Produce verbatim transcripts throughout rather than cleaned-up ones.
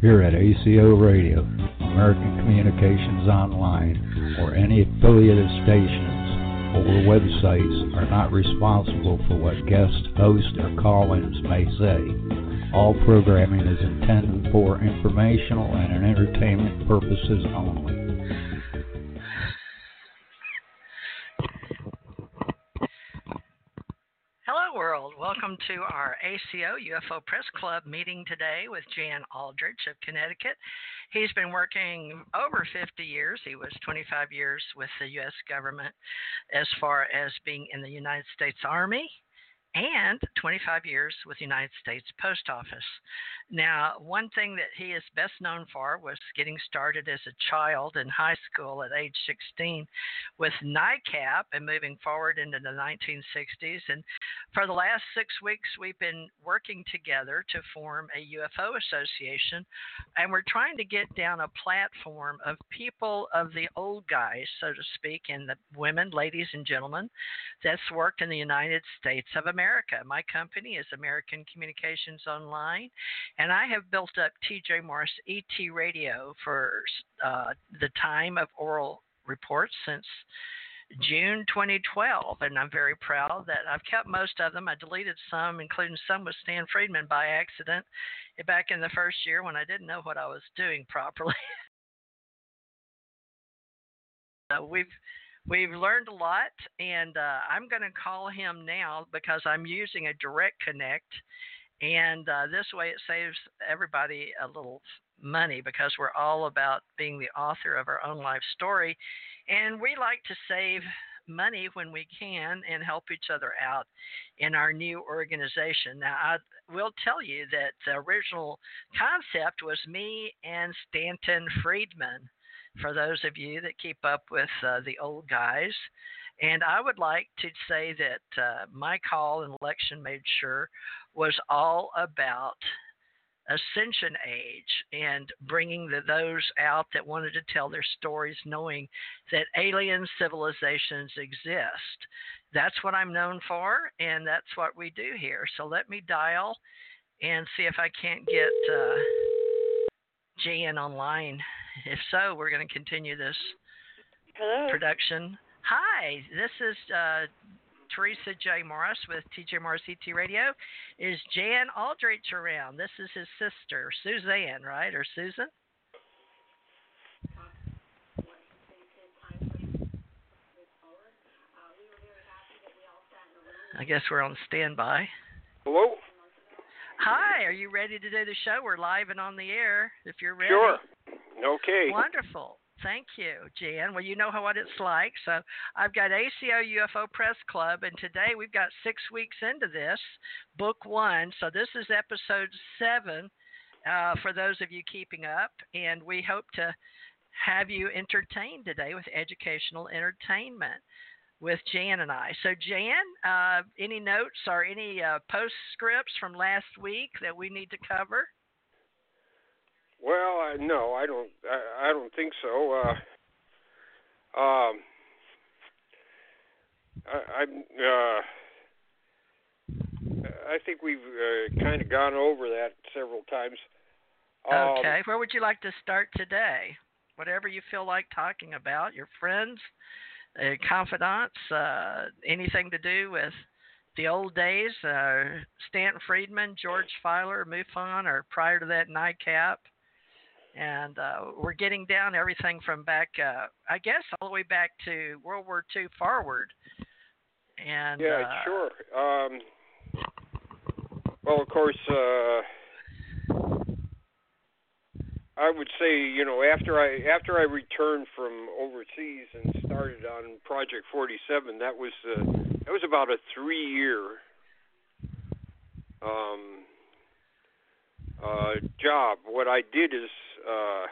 Here at A C O Radio, American Communications Online, or any affiliated station, or websites are not responsible for what guests, hosts, or call-ins may say. All programming is intended for informational and entertainment purposes only. Hello, world. Welcome to our A C O U F O Press Club meeting today with Jan Aldrich of Connecticut. He's been working over fifty years. He was twenty-five years with the U S government as far as being in the United States Army and twenty-five years with the United States Post Office. Now, one thing that he is best known for was getting started as a child in high school at age sixteen with NICAP and moving forward into the nineteen sixties. And for the last six weeks, we've been working together to form a U F O association, and we're trying to get down a platform of people of the old guys, so to speak, and the women, ladies and gentlemen, that's worked in the United States of America. America. My company is American Communications Online, and I have built up T J Morris E T Radio for uh, the time of oral reports since June twenty twelve, and I'm very proud that I've kept most of them. I deleted some, including some with Stan Friedman by accident back in the first year when I didn't know what I was doing properly. uh, we've We've learned a lot, and uh, I'm going to call him now because I'm using a direct connect, and uh, this way it saves everybody a little money because we're all about being the author of our own life story, and we like to save money when we can and help each other out in our new organization. Now, I will tell you that the original concept was me and Stanton Friedman, for those of you that keep up with uh, the old guys. And I would like to say that uh, my call and election made sure was all about Ascension Age and bringing the, those out that wanted to tell their stories, knowing that alien civilizations exist. That's what I'm known for, and that's what we do here. So let me dial and see if I can't get uh, Jan online. If so, we're going to continue this Hello. production. Hi, this is uh, Teresa J. Morris with T J Morris E T Radio. Is Jan Aldrich around? This is his sister, Suzanne, right, or Susan? I guess we're on standby. Hello? Hi, are you ready to do the show? We're live and on the air, if you're ready. Sure. Okay. Wonderful. Thank you, Jan. Well, you know what it's like. So I've got A C O U F O Press Club, and today we've got six weeks into this, book one. So this is episode seven uh, for those of you keeping up, and we hope to have you entertained today with educational entertainment with Jan and I. So, Jan, uh, any notes or any uh, postscripts from last week that we need to cover? Well, uh, no, I don't. I, I don't think so. Uh, um, I, I'm. Uh, I think we've uh, kind of gone over that several times. Um, okay, where would you like to start today? Whatever you feel like talking about, your friends, uh, confidants, uh, anything to do with the old days, uh, Stanton Friedman, George Filer, MUFON, or prior to that, NICAP. And uh, we're getting down everything from back, uh, I guess, all the way back to World War Two forward. And yeah, uh, sure. Um, well, of course, uh, I would say, you know, after I after I returned from overseas and started on Project forty-seven, that was uh, that was about a three year. Um, uh, job. What I did is uh,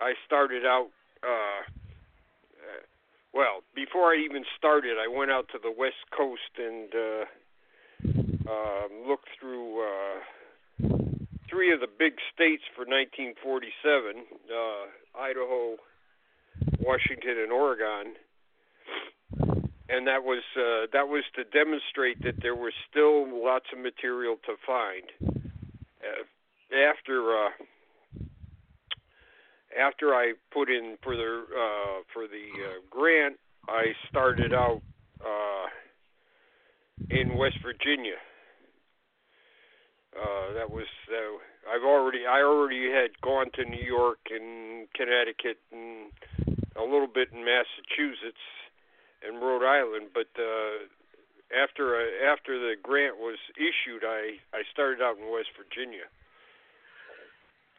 I started out, uh, well, before I even started, I went out to the West Coast and uh, uh, looked through uh, three of the big states for nineteen forty-seven, uh, Idaho, Washington, and Oregon. And that was uh, that was to demonstrate that there was still lots of material to find. Uh, after uh, after I put in for the uh, for the uh, grant, I started out uh, in West Virginia. Uh, that was uh, I've already I already had gone to New York and Connecticut and a little bit in Massachusetts in Rhode Island, but uh, after uh, after the grant was issued, I, I started out in West Virginia.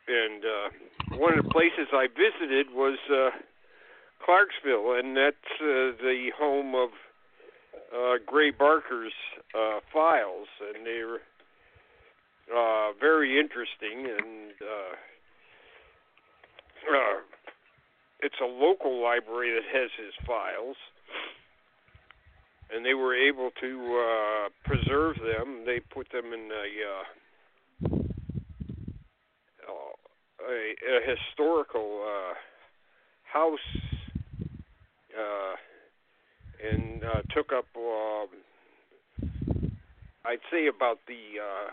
And uh, one of the places I visited was uh, Clarksville, and that's uh, the home of uh, Gray Barker's uh, files, and they were uh, very interesting. And uh, uh, it's a local library that has his files. And they were able to uh, preserve them. They put them in a, uh, a, a historical uh, house uh, and uh, took up, um, I'd say, about the uh,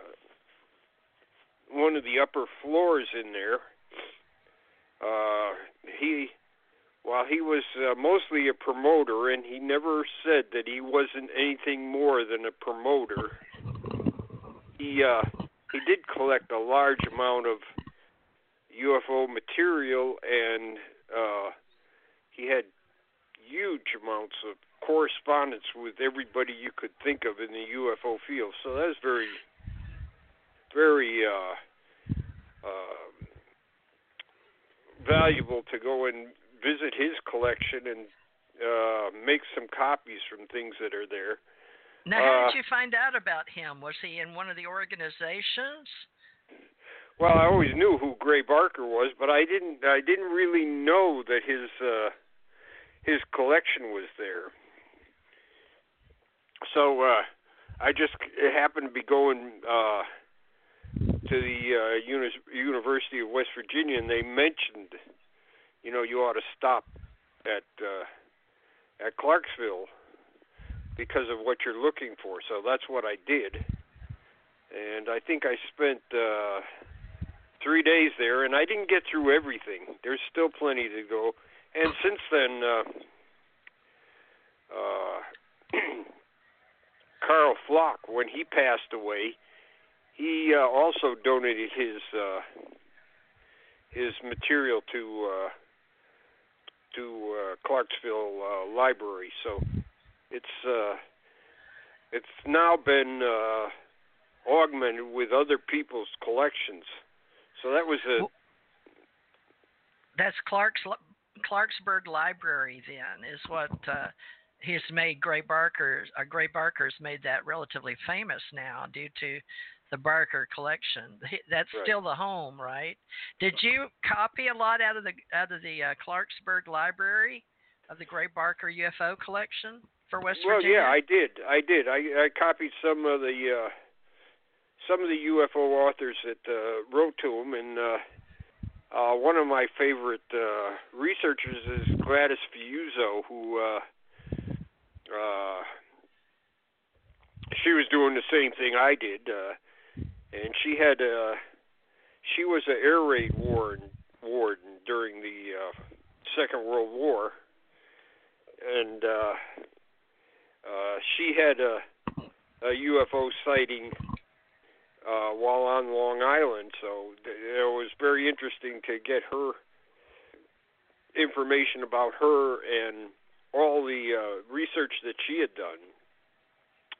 one of the upper floors in there. Uh, he... Well, he was uh, mostly a promoter, and he never said that he wasn't anything more than a promoter. He uh, he did collect a large amount of U F O material, and uh, he had huge amounts of correspondence with everybody you could think of in the U F O field. So that was very, very... Uh, uh, valuable to go and visit his collection and uh, make some copies from things that are there. Now, how uh, did you find out about him? Was he in one of the organizations? Well, I always knew who Gray Barker was, but I didn't. I didn't really know that his uh, his collection was there. So uh, I just happened to be going uh, to the uh, Uni- University of West Virginia, and they mentioned, you know, you ought to stop at uh, at Clarksville because of what you're looking for. So that's what I did, and I think I spent uh, three days there, and I didn't get through everything. There's still plenty to go. And since then, uh, uh, Carl Flock, when he passed away, he uh, also donated his uh, his material to. Uh, to uh, Clarksville uh, Library, so it's uh, it's now been uh, augmented with other people's collections. So that was a that's Clark's Clarksburg Library. Then is what uh, he's made Gray Barker's. Uh, Gray Barker's made that relatively famous now due to the Barker collection. That's right. Still the home, right? Did you copy a lot out of the out of the uh, Clarksburg Library of the Gray Barker U F O collection for West well, Virginia? Well, yeah, I did. I did. I, I copied some of the uh, some of the U F O authors that uh, wrote to him, and uh, uh, one of my favorite uh, researchers is Gladys Fiuso, who. Uh, uh, she was doing the same thing I did. Uh, And she had a, she was an air raid warden, warden during the uh, Second World War, and uh, uh, she had a, a U F O sighting uh, while on Long Island. So it was very interesting to get her information about her and all the uh, research that she had done,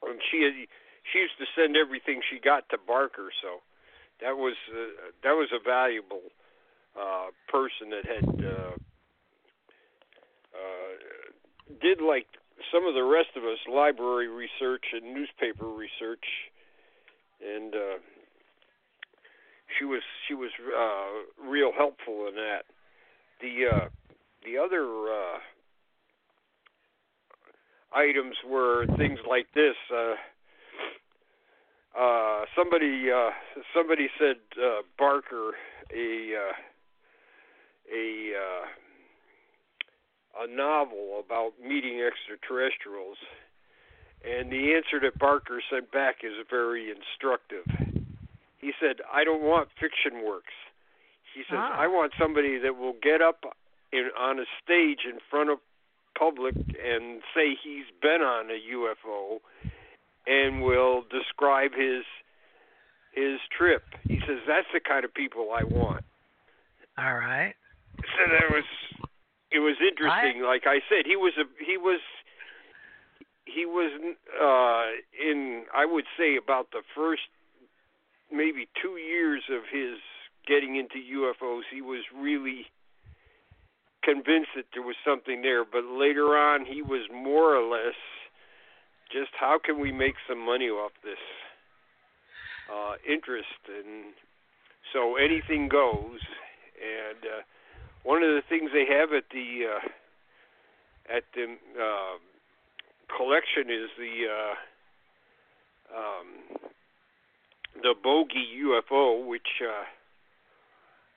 and she had. She used to send everything she got to Barker, so that was uh, that was a valuable uh, person that had uh, uh, did like some of the rest of us library research and newspaper research, and uh, was she was uh, real helpful in that. The uh, the other uh, items were things like this. Uh, uh, somebody uh, somebody said uh, Barker a uh, a uh, a novel about meeting extraterrestrials, and the answer that Barker sent back is very instructive. He said, "I don't want fiction works." He says, ah. "I want somebody that will get up in, on a stage in front of public and say he's been on a U F O and will describe his his trip." He says, "That's the kind of people I want." All right. So that was it was interesting. I... Like I said, he was a he was he was uh, in I would say about the first. Maybe two years of his getting into U F Os, he was really convinced that there was something there. But later on, he was more or less just, how can we make some money off this uh, interest? And so anything goes. And uh, one of the things they have at the uh, at the uh, collection is the uh, um, the Bogey U F O, which uh,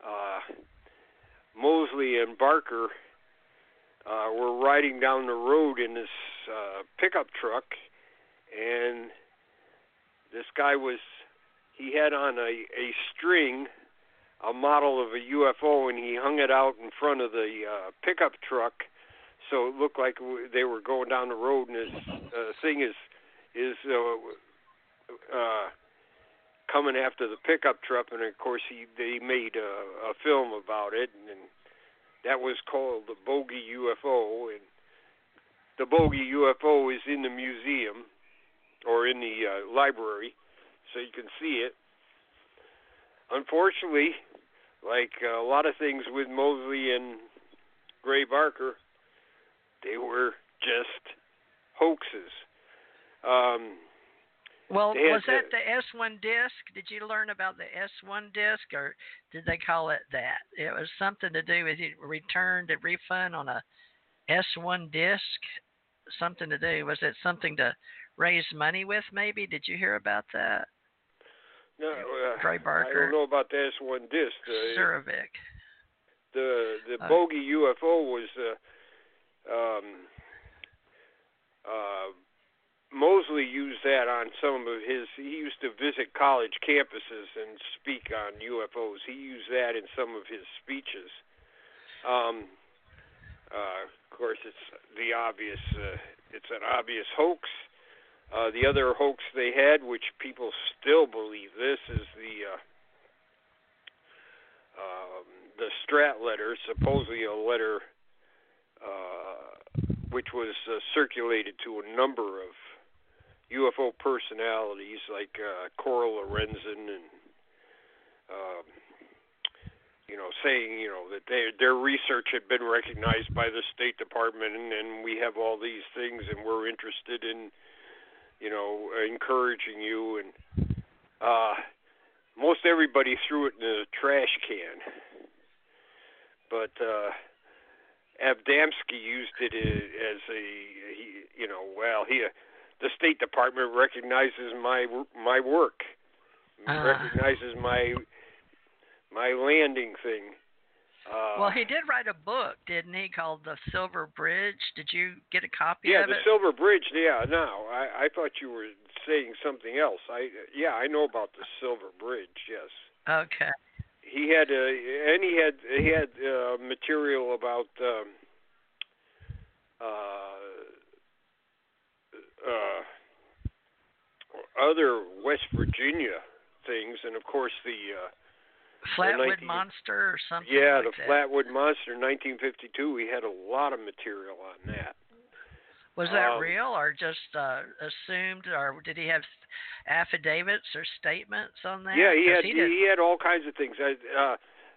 uh, Moseley and Barker uh, were riding down the road in this uh, pickup truck, and this guy was, he had on a, a string, a model of a U F O, and he hung it out in front of the uh, pickup truck, so it looked like they were going down the road, and his uh, thing is, is uh, uh, coming after the pickup truck, and of course he they made a, a film about it, and, and that was called the Bogey U F O. And the Bogey U F O is in the museum or in the uh, library, so you can see it. Unfortunately, like a lot of things with Moseley and Gray Barker, they were just hoaxes. Um, Well, was that the S one disc? Did you learn about the S one disc, or did they call it that? It was something to do with return to refund on a S one disc, something to do. Was it something to raise money with, maybe? Did you hear about that? No, uh, Gray Barker. I don't know about the S one disc. Uh, Surovic. The, the Bogey uh, U F O was... Uh, um, uh, Moseley used that on some of his, he used to visit college campuses and speak on U F Os. He used that in some of his speeches. Um, uh, of course, it's the obvious, uh, it's an obvious hoax. Uh, the other hoax they had, which people still believe this, is the, uh, um, the Strat letter, supposedly a letter, uh, which was uh, circulated to a number of U F O personalities like uh, Coral Lorenzen and, um, you know, saying, you know, that they, their research had been recognized by the State Department, and, and we have all these things, and we're interested in, you know, encouraging you. And uh, most everybody threw it in the trash can. But uh, Abdamsky used it as a, he, you know, well, he... the State Department recognizes my my work, uh, recognizes my my landing thing. Uh, well, he did write a book, didn't he, called The Silver Bridge? Did you get a copy yeah, of it? Yeah, The Silver Bridge, yeah, no. I, I thought you were saying something else. I Yeah, I know about The Silver Bridge, yes. Okay. He had, a, and he had, he had uh, material about... Um, uh, Uh, other West Virginia things, and of course the uh, Flatwood the nineteen- Monster or something. Yeah, like the that. Flatwood Monster, nineteen fifty-two. We had a lot of material on that. Was that um, real, or just uh, assumed, or did he have affidavits or statements on that? Yeah, he had. He, he had all kinds of things. Uh,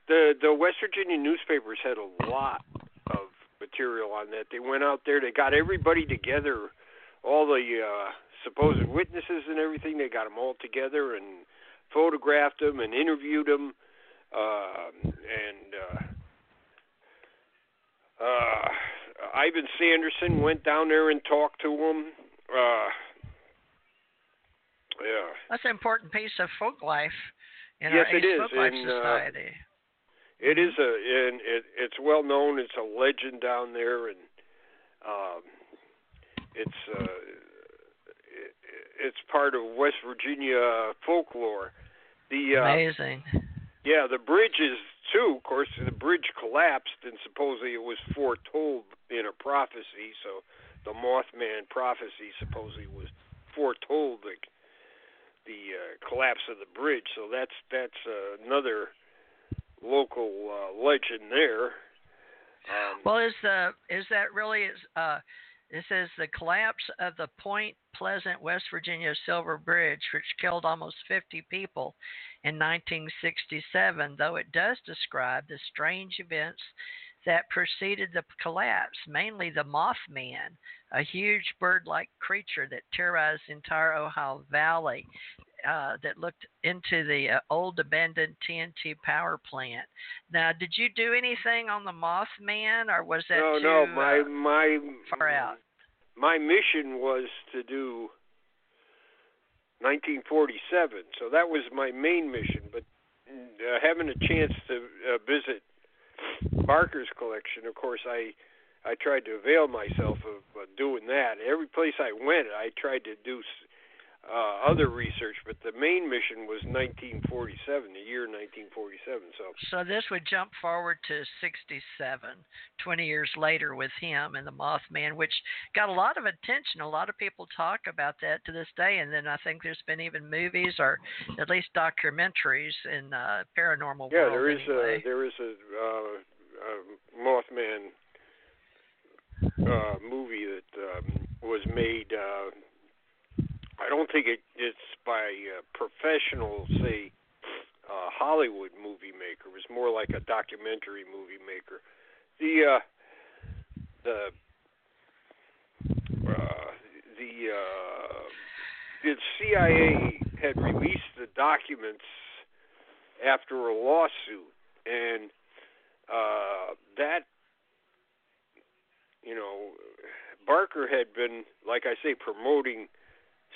the the West Virginia newspapers had a lot of material on that. They went out there. They got everybody together. All the uh, supposed witnesses and everything, they got them all together and photographed them and interviewed them. uh, and uh, uh, Ivan Sanderson went down there and talked to him. Uh, yeah, that's an important piece of folk life in yes, our it is. folk life and, society. Uh, It is a, and it, it's well known. It's a legend down there, and um, it's uh, it, it's part of West Virginia folklore. The uh, amazing, yeah. The bridges too. Of course, the bridge collapsed, and supposedly it was foretold in a prophecy. So the Mothman prophecy supposedly was foretold the the uh, collapse of the bridge. So that's that's uh, another local uh, legend there. Um, well, is the is that really? Is, uh, it says the collapse of the Point Pleasant, West Virginia Silver Bridge, which killed almost fifty people in nineteen sixty-seven, though it does describe the strange events that preceded the collapse, mainly the Mothman, a huge bird-like creature that terrorized the entire Ohio Valley. Uh, that looked into the uh, old abandoned T N T power plant. Now, did you do anything on the Mothman, or was that no, too no, my, uh, my, far out? My mission was to do nineteen forty-seven, so that was my main mission. But uh, having a chance to uh, visit Barker's collection, of course, I I tried to avail myself of uh, doing that. Every place I went, I tried to do Uh, other research, but the main mission was nineteen forty-seven, the year nineteen forty-seven. So, so this would jump forward to sixty-seven, twenty years later with him and the Mothman, which got a lot of attention. A lot of people talk about that to this day, and then I think there's been even movies or at least documentaries in uh, paranormal yeah, world. Yeah, there is anyway. a there is a, uh, a Mothman uh, movie that um, was made. Uh, I don't think it, it's by a professional, say, uh, Hollywood movie maker. It was more like a documentary movie maker. The uh, the uh, the uh, the C I A had released the documents after a lawsuit, and uh, that, you know, Barker had been, like I say, promoting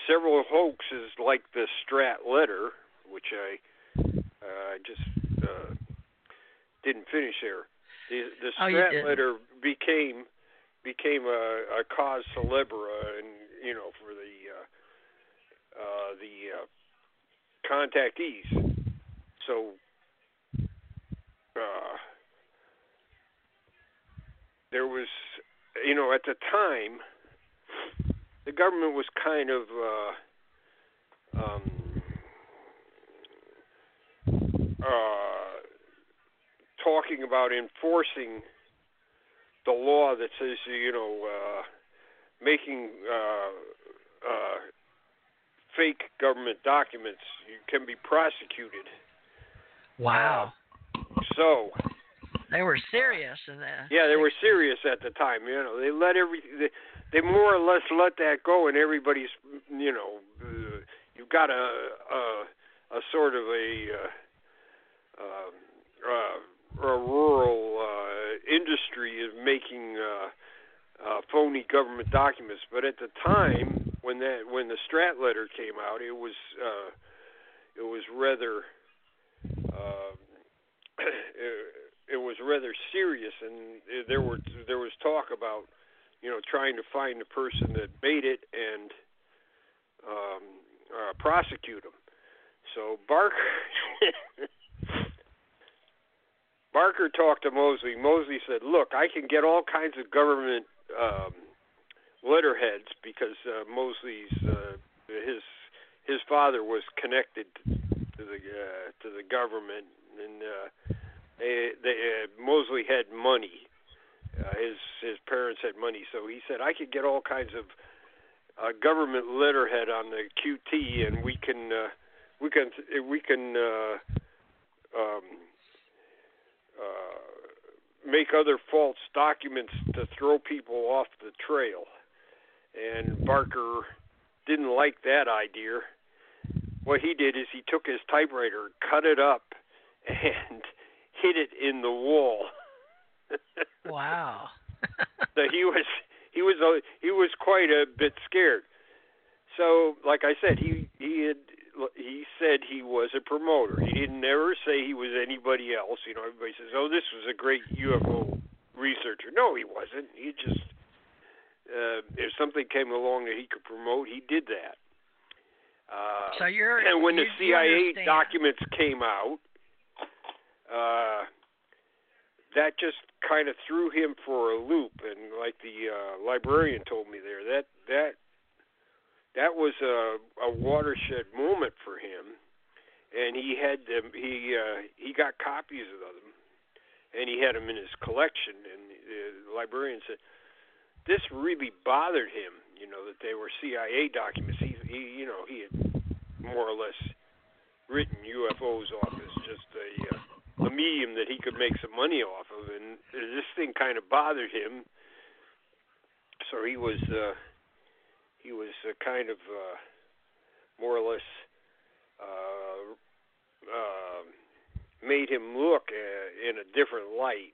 several hoaxes like the Strat letter, which I uh, just uh, didn't finish there. The, the Strat oh, letter became became a, a cause célèbre, and you know, for the uh, uh, the uh, contactees. So uh, there was, you know, at the time, the government was kind of uh, um, uh, talking about enforcing the law that says, you know, uh, making uh, uh, fake government documents can be prosecuted. Wow. Uh, so they were serious in that. Yeah, they were serious at the time. You know, they let every. They, They more or less let that go, and everybody's, you know, uh, you've got a, a a sort of a uh, uh, uh, a rural uh, industry of making uh, uh, phony government documents. But at the time when that when the Strat letter came out, it was uh, it was rather uh, it, it was rather serious, and there were there was talk about, you know, trying to find the person that made it and um, uh, prosecute them. So Barker Barker talked to Moseley. Moseley said, "Look, I can get all kinds of government um, letterheads because uh, Moseley's uh, his his father was connected to the uh, to the government, and uh, they, they, uh, Moseley had money." Uh, his his parents had money, so he said, "I could get all kinds of uh, government letterhead on the Q T, and we can uh, we can we can uh, um, uh, make other false documents to throw people off the trail." And Barker didn't like that idea. What he did is he took his typewriter, cut it up, and hid it in the wall. Wow. So he was he was a, he was quite a bit scared. So, like I said, he he had he said he was a promoter. He didn't ever say he was anybody else. You know, everybody says, "Oh, this was a great U F O researcher." No, he wasn't. He just uh, if something came along that he could promote, he did that. Uh, so you're and when you, the C I A documents came out, uh, that just kind of threw him for a loop. And like the uh, librarian told me there, that that that was a, a watershed moment for him. And he had them. He uh, he got copies of them, and he had them in his collection. And the, the librarian said, "This really bothered him. You know that they were C I A documents." He He, you know, he had more or less written U F Os off as just a, uh, a medium that he could make some money off of, and this thing kind of bothered him. So he was, uh, he was uh, kind of uh, more or less uh, uh, made him look uh, in a different light,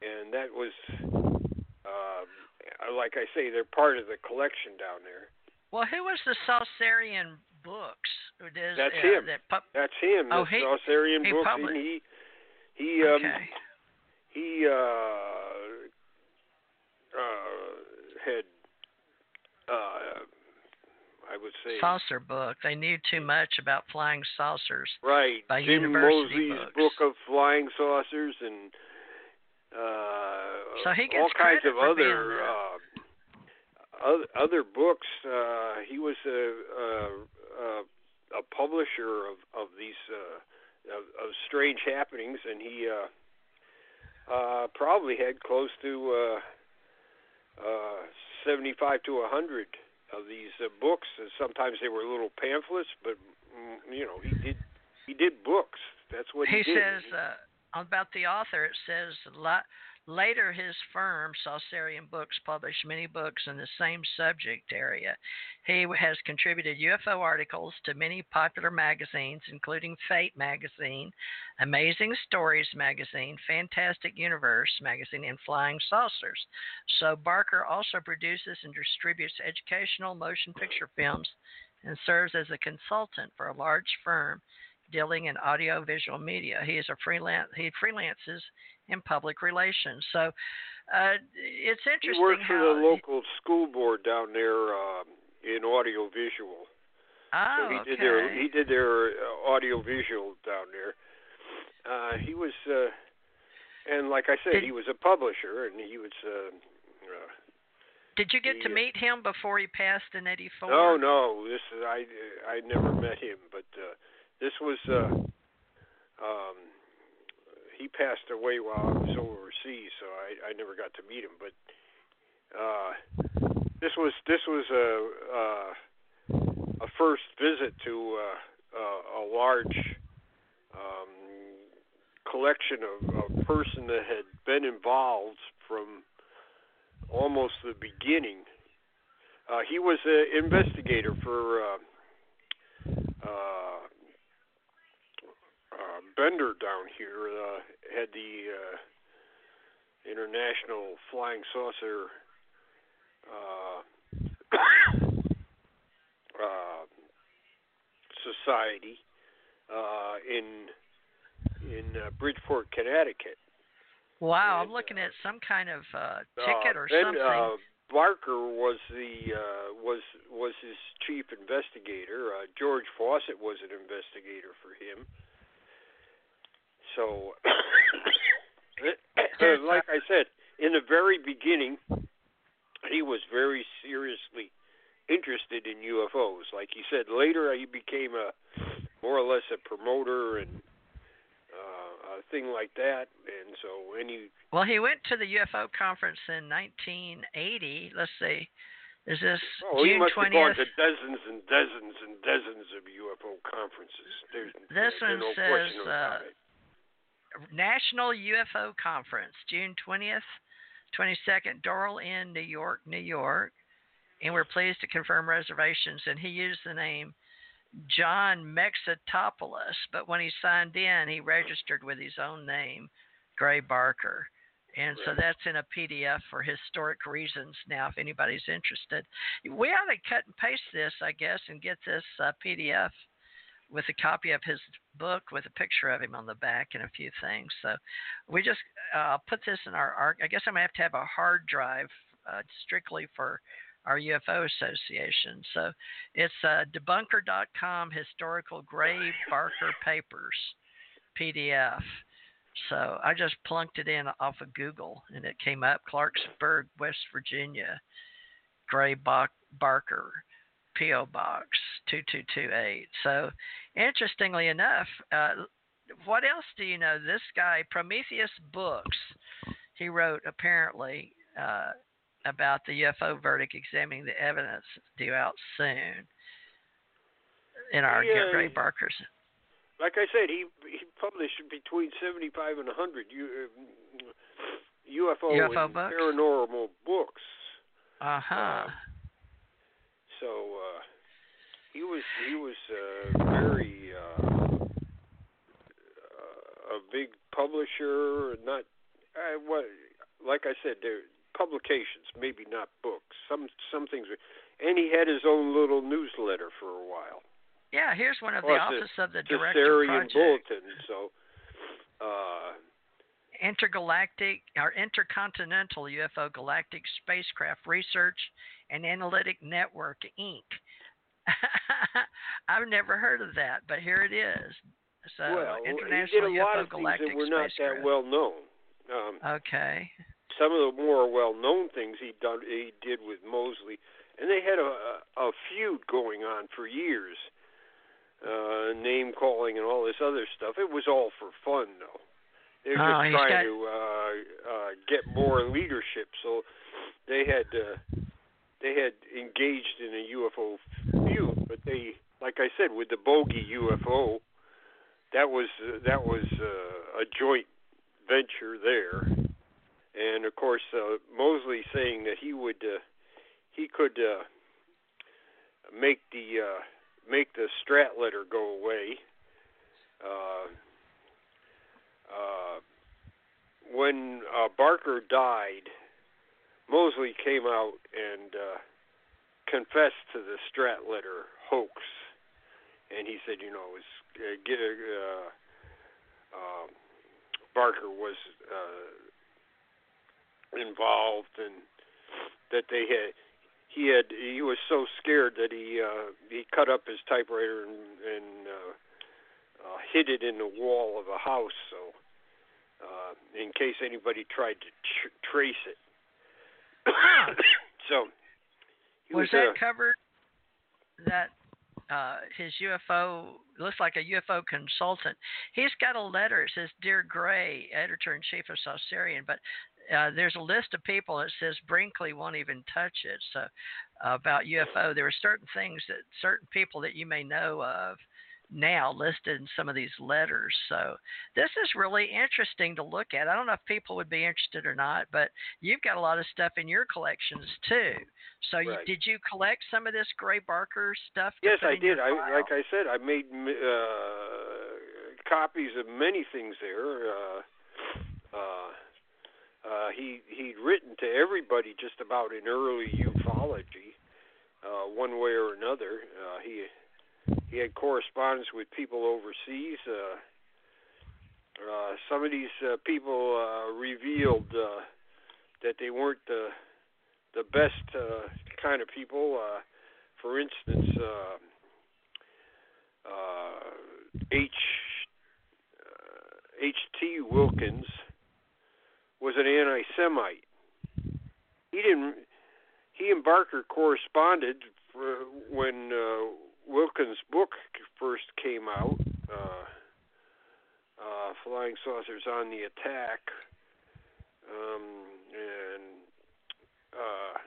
and that was, uh, like I say, they're part of the collection down there. Well, who was the Saucerian Books? Does, That's, uh, him. That pu- That's him. That's him. The Saucerian he Books. And he, he, um, okay. he uh, uh, had, uh, I would say, saucer book. They knew too much about flying saucers. Right. By Jim University Moseley's books. Book of Flying Saucers, and uh, so he gets all kinds of other. Other, other books, uh, he was a, a, a publisher of, of these uh, of, of strange happenings, and he uh, uh, probably had close to uh, uh, seventy-five to one hundred of these uh, books. And sometimes they were little pamphlets, but you know he did he did books. That's what he, he did. Says uh, about the author. It says a lot. Later, his firm, Saucerian Books, published many books in the same subject area. He has contributed U F O articles to many popular magazines, including Fate magazine, Amazing Stories magazine, Fantastic Universe magazine, and Flying Saucers. So Barker also produces and distributes educational motion picture films and serves as a consultant for a large firm dealing in audiovisual media. He is a freelance. He freelances in public relations. So uh, it's interesting. He worked for the local school board down there um, in audiovisual. Oh, so he did okay. Their, he did their uh, audiovisual down there. Uh, he was, uh, and like I said, did, he was a publisher, and he was. Uh, uh, did you get he, to meet him before he passed in eighty-four? No, no. This is, I I never met him, but. Uh, This was, uh, um, he passed away while I was overseas, so I, I never got to meet him. But uh, this was this was a uh, a first visit to uh, a, a large um, collection of a person that had been involved from almost the beginning. Uh, he was an investigator for. Uh, uh, Uh, Bender down here uh, had the uh, International Flying Saucer uh, uh, Society uh, in in uh, Bridgeport, Connecticut. Wow, and, I'm looking uh, at some kind of uh, ticket uh, or ben, something. Uh, Barker was the uh, was was his chief investigator. Uh, George Fawcett was an investigator for him. So, like I said, in the very beginning, he was very seriously interested in U F Os. Like he said, later he became a more or less a promoter and uh, a thing like that. And so, any well, he went to the U F O conference in nineteen eighty. Let's see, is this oh, June twentieth? He must have gone to dozens and dozens and dozens of U F O conferences. There's, this there's one no says. Question about uh, it. National U F O Conference, June twentieth, twenty-second, Doral Inn, New York, New York. And we're pleased to confirm reservations. And he used the name John Mexitopoulos, but when he signed in, he registered with his own name, Gray Barker. And so that's in a P D F for historic reasons now, if anybody's interested. We ought to cut and paste this, I guess, and get this uh, P D F with a copy of his book with a picture of him on the back and a few things. So we just uh, put this in our, our – I guess I'm going to have to have a hard drive uh, strictly for – our U F O Association. So it's uh, debunker dot com historical Gray Barker papers P D F. So I just plunked it in off of Google, and it came up Clarksburg, West Virginia, Gray ba- Barker, P O Box two two two eight. So interestingly enough, uh, what else do you know? This guy, Prometheus Books, he wrote apparently uh, – about the U F O verdict, examining the evidence due out soon in our he, uh, Gray Barker's. Like I said, he he published between seventy-five and one hundred U F O, U F O and books? Paranormal books. Uh-huh. Uh, so uh, he was he was uh, very uh, a big publisher. Not I what like I said there. Publications, maybe not books. Some some things, and he had his own little newsletter for a while. Yeah, here's one of the oh, Office a, of the Director Project. Bulletin. So, uh, intergalactic or intercontinental U F O galactic spacecraft research and analytic network Incorporated. I've never heard of that, but here it is. So, well, international he did a U F O lot of galactic things that were not spacecraft. That well known. Um, okay. Some of the more well-known things he done he did with Moseley, and they had a, a feud going on for years, uh, name calling and all this other stuff. It was all for fun, though. They were oh, just trying got... to uh, uh, get more leadership, so they had uh, they had engaged in a U F O feud. But they, like I said, with the Bogey U F O, that was uh, that was uh, a joint venture there. And of course, uh, Moseley saying that he would, uh, he could uh, make the uh, make the Strat letter go away. Uh, uh, when uh, Barker died, Moseley came out and uh, confessed to the Strat letter hoax, and he said, you know, it was, uh, uh, Barker was. Uh, involved, and that they had he had he was so scared that he uh, he cut up his typewriter and, and uh, uh, hid it in the wall of a house, so uh, in case anybody tried to tr- trace it. So was, was that uh, covered? That uh, his U F O looks like a U F O consultant. He's got a letter. It says, "Dear Gray, editor in chief of Saucerian," but. Uh, there's a list of people that says Brinkley won't even touch it. So uh, about U F O, there are certain things that certain people that you may know of now listed in some of these letters. So this is really interesting to look at. I don't know if people would be interested or not, but you've got a lot of stuff in your collections too. So right. you, did you collect some of this Gray Barker stuff? Yes, I did. I, like I said, I made uh, copies of many things there. Uh, uh, Uh, he, he'd written to everybody just about in early ufology, uh, one way or another. Uh, he he had correspondence with people overseas. Uh, uh, some of these uh, people uh, revealed uh, that they weren't the, the best uh, kind of people. Uh, for instance, uh, uh, H. Uh, H. T. Wilkins was an anti-Semite. He didn't. He and Barker corresponded for when uh, Wilkins' book first came out, uh, uh, "Flying Saucers on the Attack," um, and uh,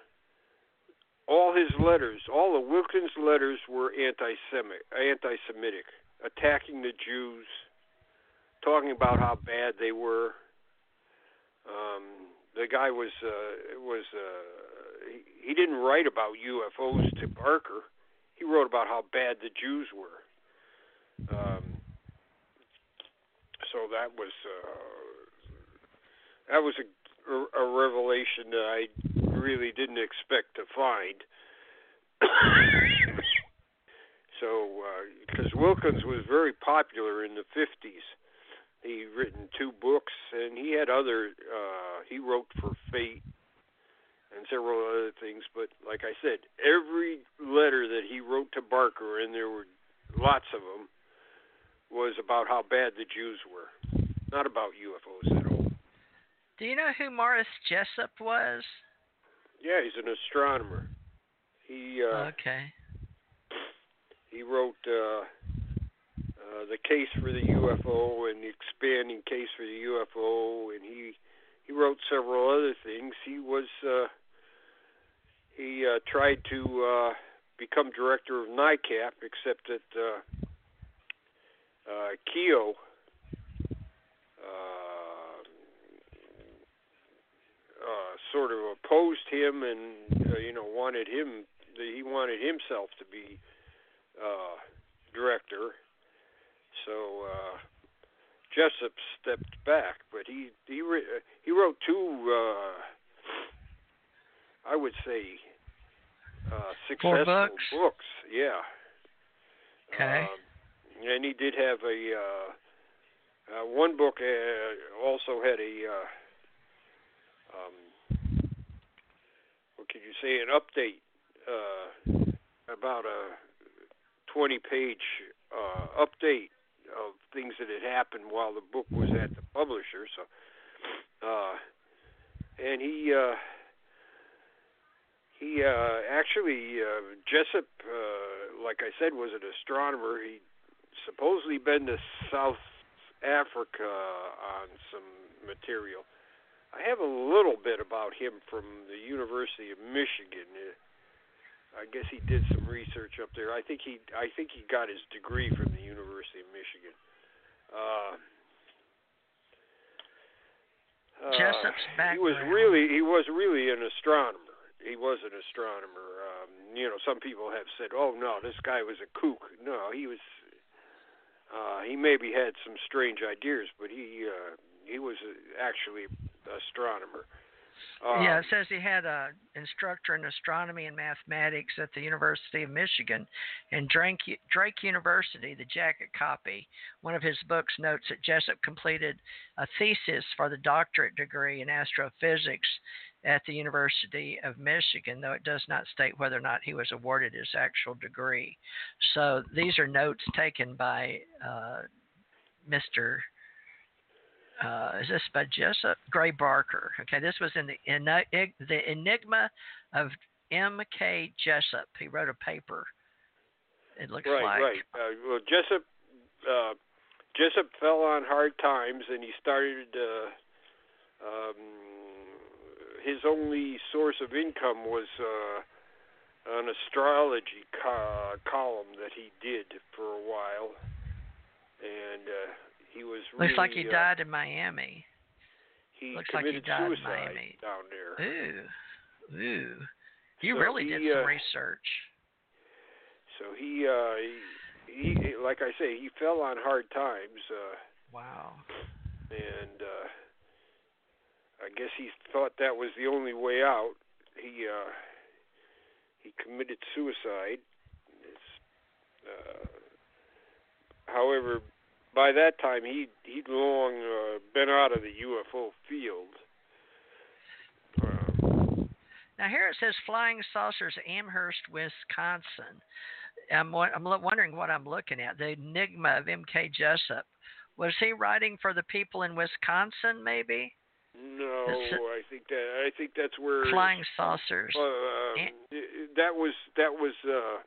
all his letters, all of Wilkins' letters were anti-Semitic, anti-Semitic, attacking the Jews, talking about how bad they were. Um, the guy was uh, was uh, he, he didn't write about U F Os to Barker. he wrote about how bad the Jews were. Um, so that was uh, that was a, a revelation that I really didn't expect to find. So, because uh, Wilkins was very popular in the fifties. He'd written two books, and he had other, uh, he wrote for Fate and several other things. But like I said, every letter that he wrote to Barker, and there were lots of them, was about how bad the Jews were. Not about U F Os at all. Do you know who Morris Jessup was? Yeah, he's an astronomer. He, uh... Okay. He wrote uh, uh, The Case for the U F O and The Expanding Case for the U F O, and he he wrote several other things. He was uh, he uh, tried to uh, become director of NICAP, except that uh, uh, Keogh uh, uh, sort of opposed him, and uh, you know wanted him he wanted himself to be Uh, director, so uh, Jessup stepped back, but he he re- he wrote two, uh, I would say, uh, successful books. books. Yeah. Okay. Um, and he did have a uh, uh, one book uh, also had a uh, um, what could you say, an update uh, about a twenty-page uh, update of things that had happened while the book was at the publisher. So, uh, and he uh, he uh, actually uh, Jessup, uh, like I said, was an astronomer. He'd supposedly been to South Africa on some material. I have a little bit about him from the University of Michigan. I guess he did some research up there. I think he, I think he got his degree from the University of Michigan. Uh, uh, Jessup's background. He was really, he was really an astronomer. He was an astronomer. Um, you know, some people have said, "Oh no, this guy was a kook." No, he was. Uh, he maybe had some strange ideas, but he, uh, he was actually an astronomer. Um, yeah, it says he had a instructor in astronomy and mathematics at the University of Michigan and Drake, Drake University, the jacket copy. One of his books notes that Jessup completed a thesis for the doctorate degree in astrophysics at the University of Michigan, though it does not state whether or not he was awarded his actual degree. So these are notes taken by uh, Mister Uh, is this by Jessup? Gray Barker. Okay, this was in the, in the Enigma of M K Jessup. He wrote a paper, it looks right, like. Right, right. Uh, well, Jessup, uh, Jessup fell on hard times, and he started, uh, um, his only source of income was uh, an astrology co- column that he did for a while. And, uh, He was really, looks like he uh, died in Miami. He looks committed like he died suicide in Miami. Down there. Ooh, ooh! You so really he, did some uh, research. So he, uh, he, he, like I say, he fell on hard times. Uh, wow. And uh, I guess he thought that was the only way out. He uh, he committed suicide. Uh, however. By that time, he'd, he'd long uh, been out of the U F O field. Um, now, here it says Flying Saucers, Amherst, Wisconsin. I'm, I'm wondering what I'm looking at. The Enigma of M K Jessup. Was he writing for the people in Wisconsin, maybe? No, this, I think that I think that's where Flying Saucers. Uh, um, Am- that was that was. Uh,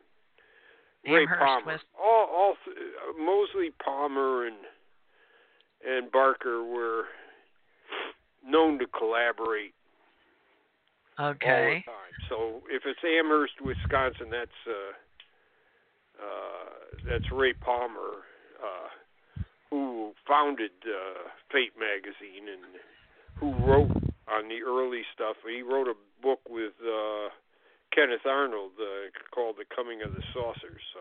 Ray Amherst, Palmer, West- all, all th- Moseley, Palmer, and and Barker were known to collaborate. Okay. All the time. So if it's Amherst, Wisconsin, that's uh, uh, that's Ray Palmer, uh, who founded uh, Fate magazine and who wrote on the early stuff. He wrote a book with uh, Kenneth Arnold uh, called The Coming of the Saucers. So.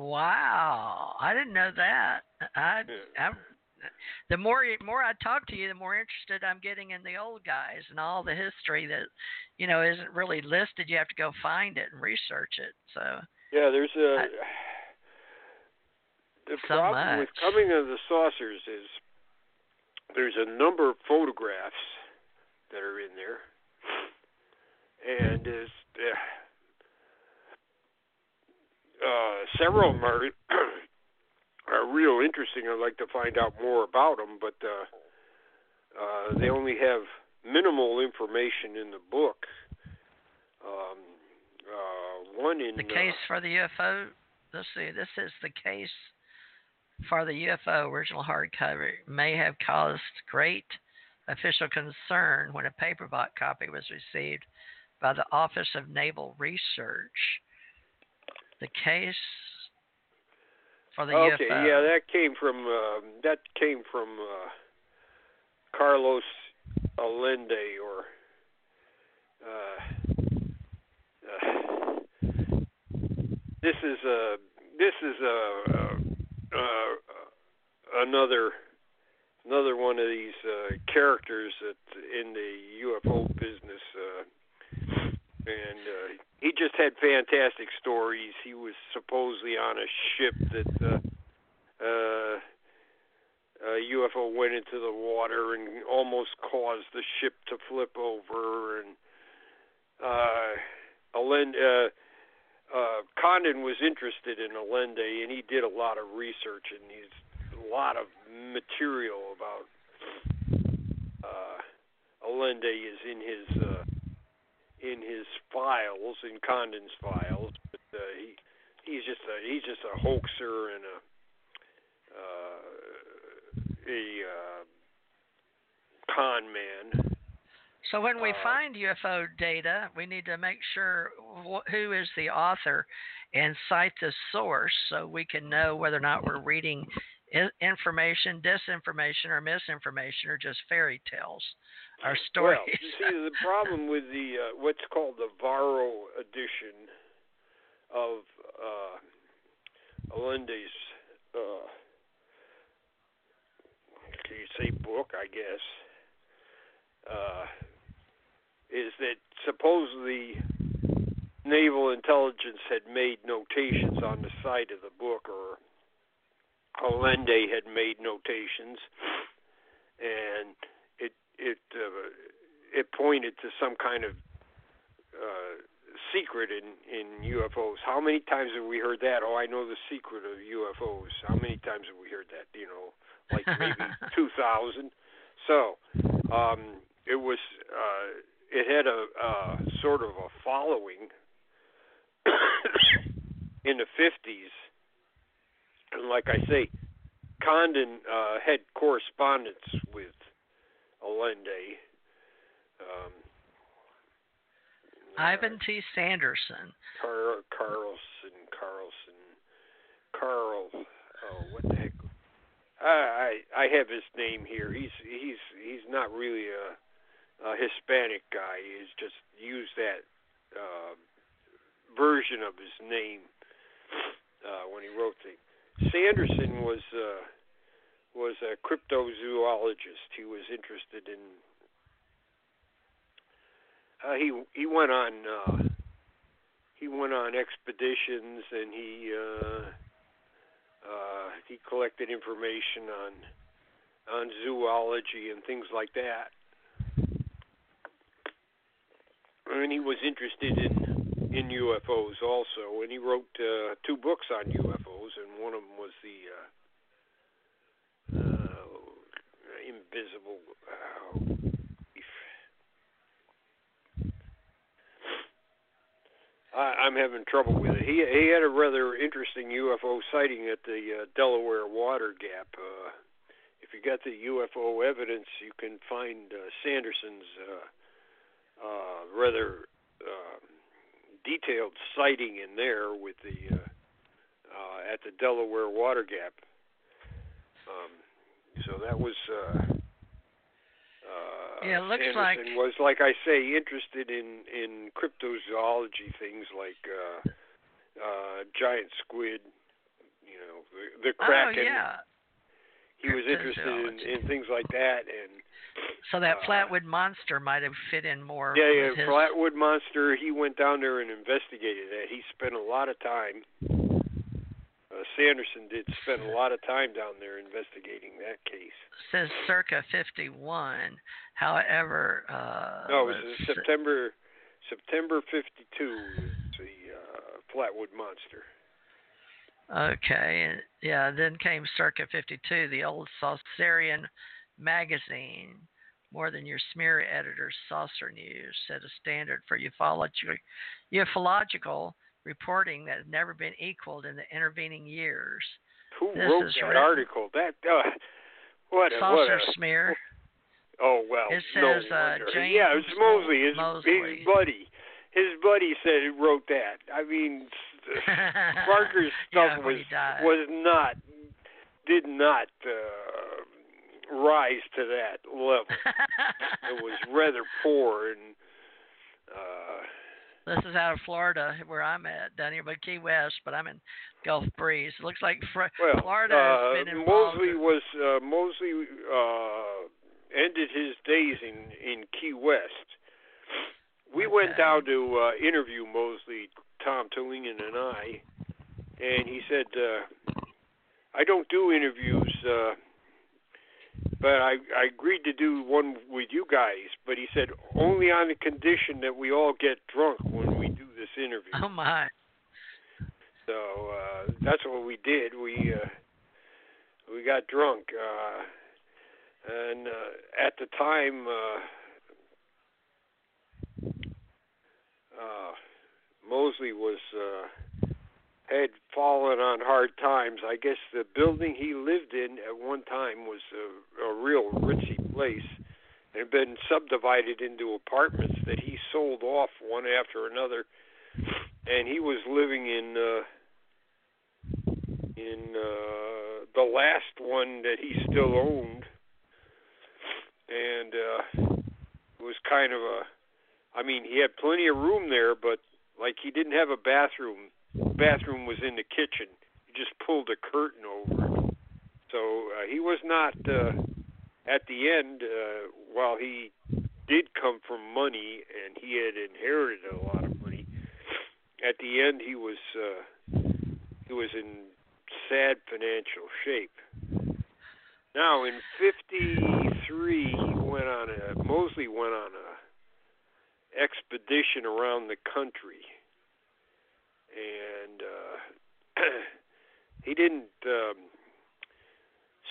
Wow, I didn't know that. I, yeah. I, the more more I talk to you, the more interested I'm getting in the old guys and all the history that, you know, isn't really listed. You have to go find it and research it. So yeah, there's a I, the so problem much. with Coming of the Saucers is there's a number of photographs that are in there. And is uh, uh, several of them are, are real interesting. I'd like to find out more about them, but uh, uh, they only have minimal information in the book. Um, uh, one in the case uh, for the U F O. Let's see. This is the case for the U F O original hardcover. It may have caused great official concern when a paperback copy was received by the Office of Naval Research. The case for the U F O. Okay, yeah, that came from uh, that came from uh, Carlos Allende, or uh, uh, this is a this is a, a, a another. Another one of these uh, characters that in the U F O business, uh, and uh, he just had fantastic stories. He was supposedly on a ship that uh, uh, a U F O went into the water and almost caused the ship to flip over. And uh, Allende, uh, uh, Condon was interested in Allende, and he did a lot of research, and he's a lot of material about uh, Allende is in his uh, in his files, in Condon's files. But uh, he he's just a he's just a hoaxer and a uh, a uh, con man. So when we uh, find U F O data, we need to make sure wh- who is the author and cite the source, so we can know whether or not we're reading information, disinformation, or misinformation, or just fairy tales, or stories. Well, you see, the problem with the uh, what's called the Varro edition of uh, Allende's, uh, can you say book? I guess uh, is that supposedly naval intelligence had made notations on the side of the book, or Allende had made notations, and it it uh, it pointed to some kind of uh, secret in, in U F Os. How many times have we heard that? Oh, I know the secret of U F Os. How many times have we heard that? You know, like maybe two thousand. So um, it was uh, it had a uh, sort of a following in the fifties. And like I say, Condon uh, had correspondence with Allende. Um, Ivan uh, T. Sanderson. Car- Carlson, Carlson, Carl. Oh, what the heck? I, I I have his name here. He's he's he's not really a, a Hispanic guy. He's just used that uh, version of his name uh, when he wrote the. Sanderson was uh, was a cryptozoologist. He was interested in. Uh, he he went on uh, he went on expeditions, and he uh, uh, he collected information on on zoology and things like that. And he was interested in. in U F Os also, and he wrote uh, two books on U F Os, and one of them was the uh, uh, Invisible uh, I, I'm having trouble with it. He, he had a rather interesting U F O sighting at the uh, Delaware Water Gap. Uh, if you got the U F O evidence, you can find uh, Sanderson's uh, uh, rather uh, detailed sighting in there with the uh, uh, at the Delaware Water Gap. Um, so that was uh, uh, Yeah, it looks like Anderson was, like I say, interested in, in cryptozoology, things like uh, uh, giant squid, you know, the, the Kraken. Oh, yeah. He was interested in, in things like that. And so that uh, Flatwood Monster might have fit in more. Yeah, yeah, his... Flatwood Monster, he went down there and investigated that. He spent a lot of time. Uh, Sanderson did spend a lot of time down there investigating that case. It says circa fifty-one. However, uh, no, it was September September fifty-two. The uh, Flatwood Monster. Okay, and yeah, then came circa fifty-two, the old Saucerian magazine, more than your smear editor, Saucer News, set a standard for ufology, ufological reporting that had never been equaled in the intervening years. Who this wrote that written, article? That uh, what a Saucer what a, Smear. Oh well, it says no uh, James yeah, it was Moseley, his, Moseley. his buddy. His buddy said he wrote that. I mean, Barker's stuff yeah, was was not did not uh, rise to that level. It was rather poor. And uh, this is out of Florida, where I'm at, down here by Key West, but I'm in Gulf Breeze. It looks like Fr- well, Florida uh, has been involved. Moseley was uh, Moseley uh, ended his days in, in Key West. We okay. went down to uh, interview Moseley, Tom Tulingen and I, and he said, uh, I don't do interviews, uh, but I, I agreed to do one with you guys. But he said, only on the condition that we all get drunk when we do this interview. Oh, my. So uh, that's what we did. We, uh, we got drunk. Uh, and uh, at the time... Uh, Uh, Moseley was uh, had fallen on hard times. I guess the building he lived in at one time was a, a real ritzy place and had been subdivided into apartments that he sold off one after another, and he was living in uh, in uh, the last one that he still owned, and uh, it was kind of a I mean, he had plenty of room there, but, like, he didn't have a bathroom. The bathroom was in the kitchen. He just pulled a curtain over it. So uh, he was not, uh, at the end, uh, while he did come from money, and he had inherited a lot of money, at the end he was, uh, he was in sad financial shape. Now, in fifty-three, he went on a, Moseley went on a, expedition around the country, and uh, he didn't um,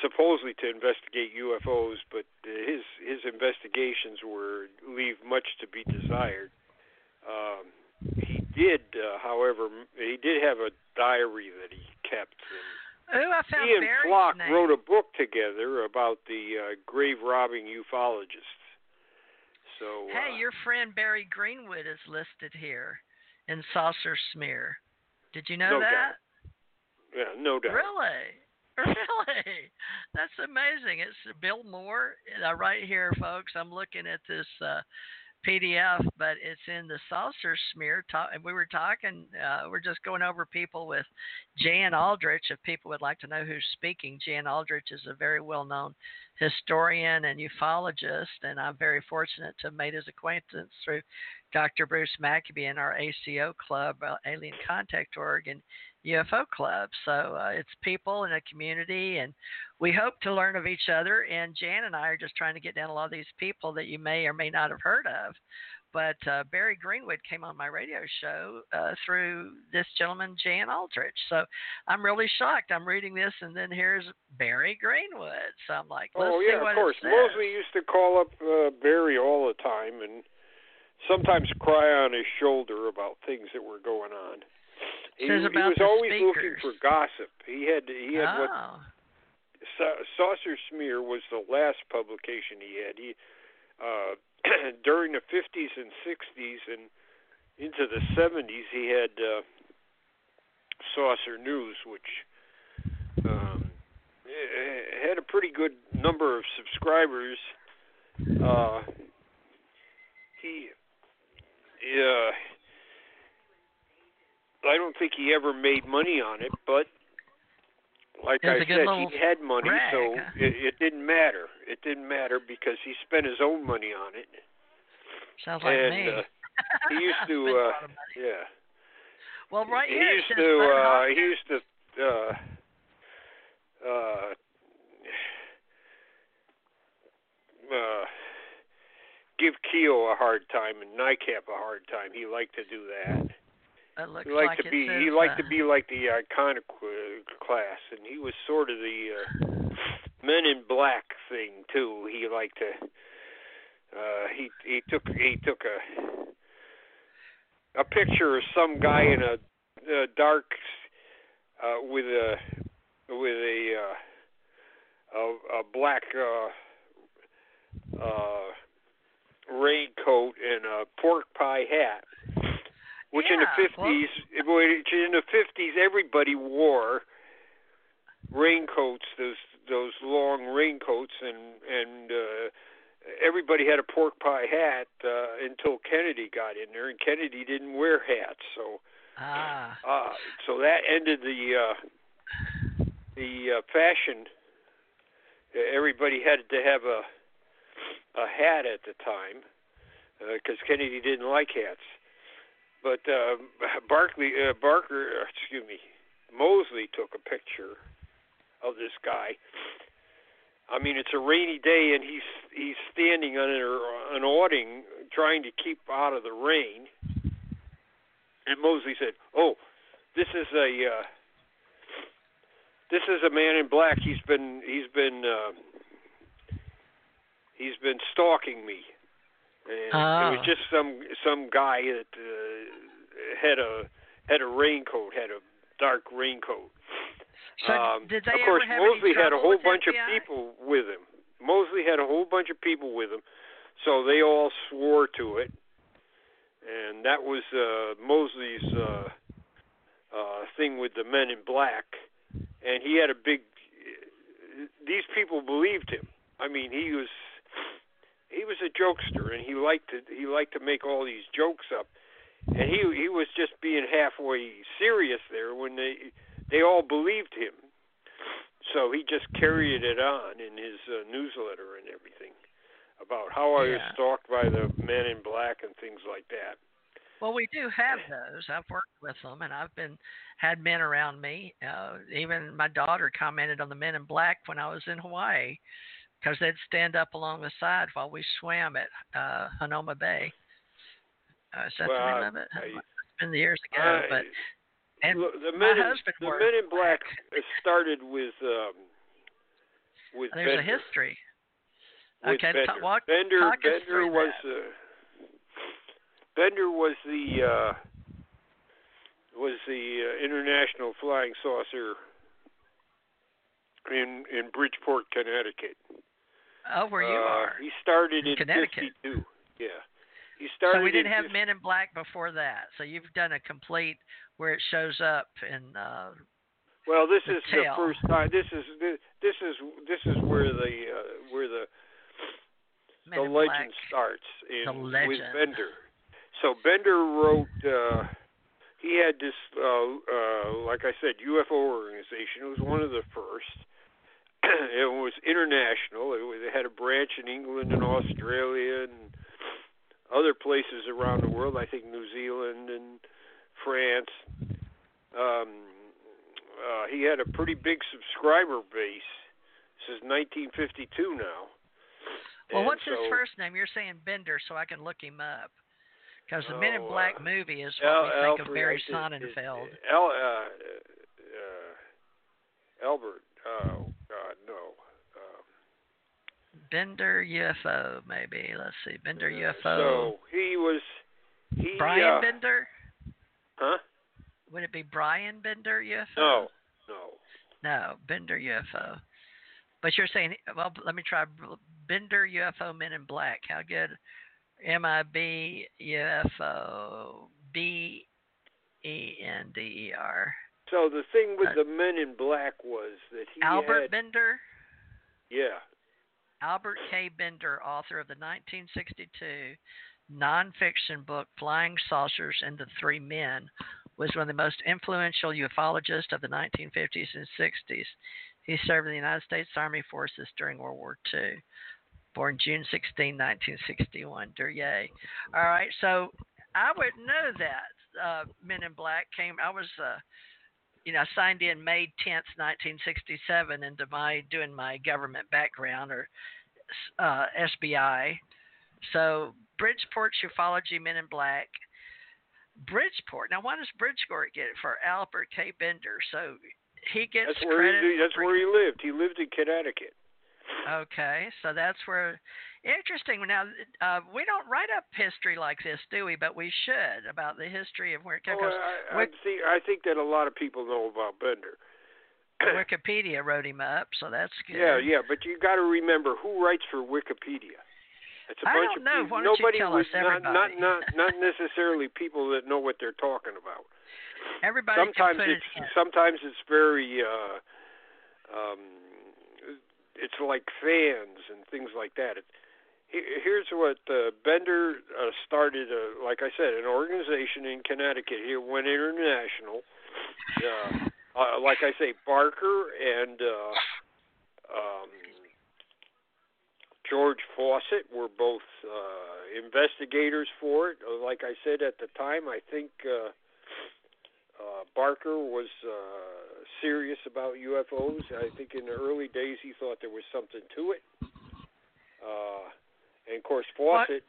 supposedly to investigate U F Os, but his his investigations were leave much to be desired. Um, he did, uh, however, he did have a diary that he kept. And Ooh, I found he and Barry's Flock name. wrote a book together about the uh, grave robbing ufologists. So, hey, uh, your friend Barry Greenwood is listed here in Saucer Smear. Did you know no that? Doubt. Yeah, no doubt. Really? Really? That's amazing. It's Bill Moore. Uh, right here, folks. I'm looking at this uh, P D F, but it's in the Saucer Smear. Talk- we were talking, uh, we're just going over people with Jan Aldrich, if people would like to know who's speaking. Jan Aldrich is a very well-known historian and ufologist, and I'm very fortunate to have made his acquaintance through Doctor Bruce Maccabee and our A C O club, uh, Alien Contact Org, and U F O club. So uh, it's people in a community, and we hope to learn of each other. And Jan and I are just trying to get down a lot of these people that you may or may not have heard of. But uh, Barry Greenwood came on my radio show uh, through this gentleman, Jan Aldrich. So I'm really shocked. I'm reading this, and then here's Barry Greenwood. So I'm like, let's oh, yeah, see what of course. It says. Moseley used to call up uh, Barry all the time and sometimes cry on his shoulder about things that were going on. He, he was always speakers. looking for gossip. He had he had oh. what Saucer Smear was the last publication he had. He uh, during the fifties and sixties and into the seventies, he had uh, Saucer News, which um, had a pretty good number of subscribers. Uh, he, uh, I don't think he ever made money on it, but like I said, he had money, rag, so huh? it, it didn't matter. It didn't matter because he spent his own money on it. Sounds like and, me. Uh, he used to, uh, yeah. Well, right he, here. Used to, uh, he used to, uh, uh, uh, give Keo a hard time and NICAP a hard time. He liked to do that. It looks he liked like to be. Says, he liked uh, to be like the iconic uh, class, and he was sort of the uh, Men in Black thing too. He liked to. Uh, he he took he took a a picture of some guy in a, a dark uh, with a with a uh, a, a black uh, uh, raincoat and a pork pie hat. Which yeah, in the fifties, well, which in the fifties, everybody wore raincoats, those those long raincoats, and and uh, everybody had a pork pie hat uh, until Kennedy got in there, and Kennedy didn't wear hats, so ah. uh, so that ended the uh, the uh, fashion. Everybody had to have a a hat at the time because uh, Kennedy didn't like hats. But uh, Barkley, uh, Barker, excuse me, Moseley took a picture of this guy. I mean, it's a rainy day, and he's he's standing under an awning trying to keep out of the rain. And Moseley said, "Oh, this is a uh, this is a man in black. He's been he's been uh, he's been stalking me." And oh. It was just some some guy that uh, had a had a raincoat, had a dark raincoat. So um, did they of course, ever have Moseley any had a whole bunch S B I? Of people with him. Moseley had a whole bunch of people with him, so they all swore to it, and that was uh, Moseley's uh, uh, thing with the Men in Black. And he had a big. These people believed him. I mean, he was. He was a jokester, and he liked to he liked to make all these jokes up, and he he was just being halfway serious there when they they all believed him, so he just carried it on in his uh, newsletter and everything about how I yeah. was stalked by the Men in Black and things like that. Well, we do have those. I've worked with them, and I've been had men around me. Uh, even my daughter commented on the Men in Black when I was in Hawaii. Because they'd stand up along the side while we swam at uh, Hanoma Bay. Uh, is that well, the name of it? I, it's been years ago. I, but and look, the men my in, husband the worked. Men in Black started with um, with There's Bender. There's a history. With okay, Bender. Talk, walk, Bender, talk Bender was uh, Bender was the uh, was the uh, International Flying Saucer in in Bridgeport, Connecticut. Oh, where you uh, are. He started in, in Connecticut. fifty-two. Yeah. He started so we didn't have fifty Men in Black before that. So you've done a complete where it shows up in uh, well, this the is tale. The first time. This is this, this is this is where the uh, where the Men the legend Black. Starts in the legend. With Bender. So Bender wrote uh, he had this uh, uh, like I said U F O organization. It was one of the first. It was international. It, was, it had a branch in England and Australia and other places around the world. I think New Zealand and France. Um, uh, he had a pretty big subscriber base. This is nineteen fifty-two now. Well, and what's so, his first name? You're saying Bender, so I can look him up. Because the oh, Men in Black uh, movie is what Al, we think Alfred, of Barry Sonnenfeld. Al, uh, uh, Albert. Oh, God, no. Um, Bender U F O, maybe. Let's see. Bender uh, U F O. So he was. He, Brian uh, Bender? Huh? Would it be Brian Bender U F O? No, no. No, Bender U F O. But you're saying, well, let me try Bender U F O Men in Black. How good? M I B U F O B E N D E R. So the thing with the Men in Black was that he Albert had, Bender? Yeah. Albert K. Bender, author of the nineteen sixty-two nonfiction book, Flying Saucers and the Three Men, was one of the most influential ufologists of the nineteen fifties and sixties. He served in the United States Army forces during World War Two. Born June sixteenth, nineteen sixty-one. Duryea. All right, so I would know that uh, Men in Black came. I was, uh, you know, signed in May tenth, nineteen sixty-seven, into my doing my government background or uh, S B I. So Bridgeport Ufology, Men in Black. Bridgeport. Now, why does Bridgeport get it for? Albert K. Bender? So he gets that's credit. Where he, that's where he lived. He lived in Connecticut. Okay, so that's where interesting. Now, uh, we don't write up history like this, do we? But we should, about the history of where it comes. Oh, I, I, see, I think that a lot of people know about Bender. Wikipedia wrote him up, so that's good. Yeah, yeah, but you got to remember who writes for Wikipedia. It's a I bunch don't know. Of people. Why don't Nobody you tell was, us everybody? Not, not, not, not necessarily people that know what they're talking about. Everybody. Sometimes can put it's it in. sometimes it's very. Uh, um, It's like fans and things like that. It, here's what uh, Bender uh, started, uh, like I said, an organization in Connecticut. He went international. Uh, uh, like I say, Barker and uh, um, George Fawcett were both uh, investigators for it. Like I said at the time, I think uh, uh, Barker was... Uh, serious about U F Os. I think in the early days he thought there was something to it. Uh, and of course, Fawcett,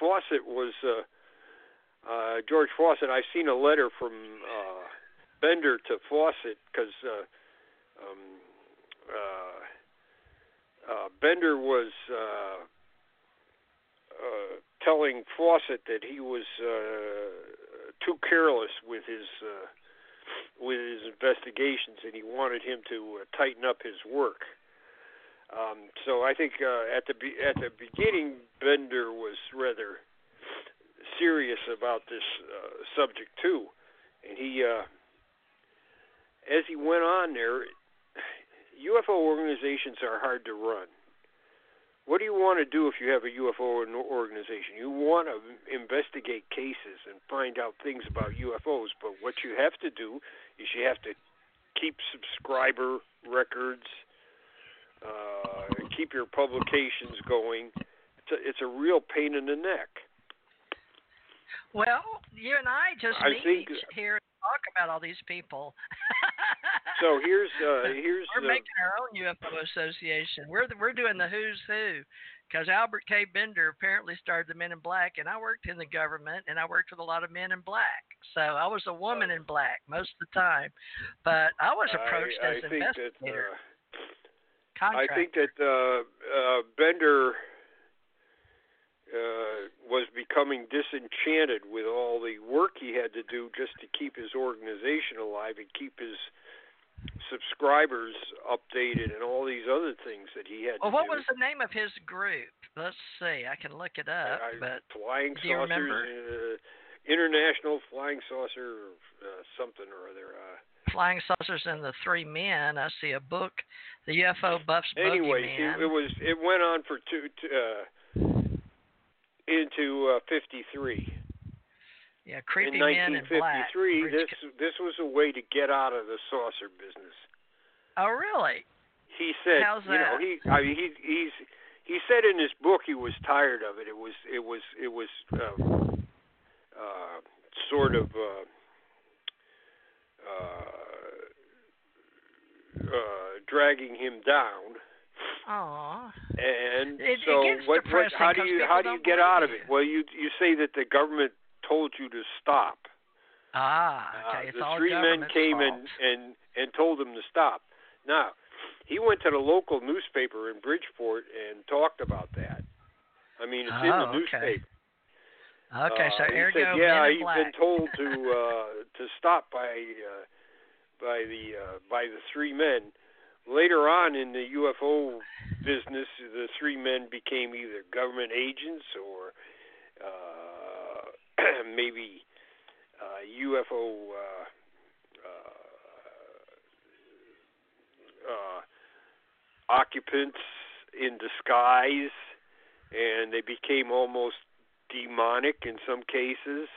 what? Fawcett was uh, uh, George Fawcett. I've seen a letter from uh, Bender to Fawcett because uh, um, uh, uh, Bender was uh, uh, telling Fawcett that he was uh, too careless with his. Uh, with his investigations, and he wanted him to uh, tighten up his work. Um, so I think uh, at the be- at the beginning, Bender was rather serious about this uh, subject too, and he, uh, as he went on there, U F O organizations are hard to run. What do you want to do if you have a U F O organization? You want to investigate cases and find out things about U F Os, but what you have to do is you have to keep subscriber records, uh, keep your publications going. It's a, it's a real pain in the neck. Well, you and I just I meet think, each here and talk about all these people. So here's uh, here's we're the, making our own U F O association. We're the, we're doing the who's who, because Albert K. Bender apparently started the Men in Black, and I worked in the government, and I worked with a lot of men in black. So I was a woman uh, in black most of the time, but I was approached I, as an investigator. That, uh, I think that uh, uh, Bender uh, was becoming disenchanted with all the work he had to do just to keep his organization alive and keep his subscribers updated and all these other things that he had well, to what do. Was the name of his group? Let's see. I can look it up. I, but Flying Saucers, uh, International Flying Saucer uh, something or other. Uh, Flying Saucers and the Three Men. I see a book, the U F O Buffs anyway, Bogeyman. It, it, was, it went on for two, two uh, into uh, fifty-three. Yeah, creepy in men in black. nineteen fifty-three, this this was a way to get out of the saucer business. Oh, really? He said, How's that? you know, he I mean, he he's he said in his book he was tired of it. It was it was it was uh, uh, sort of uh, uh, uh, dragging him down. Aww. And it, so, it what, what? How do you how do you get out of it? Well, you you say that the government told you to stop. Ah, okay. It's uh, the all three men came and, and, and told him to stop. Now, he went to the local newspaper in Bridgeport and talked about that. I mean, it's oh, in the newspaper. Okay, okay so uh, he said, yeah, he's been told to uh, to stop by uh, by the uh, by the three men. Later on in the U F O business, the three men became either government agents or. Uh, maybe uh, U F O uh, uh, uh, occupants in disguise, and they became almost demonic in some cases.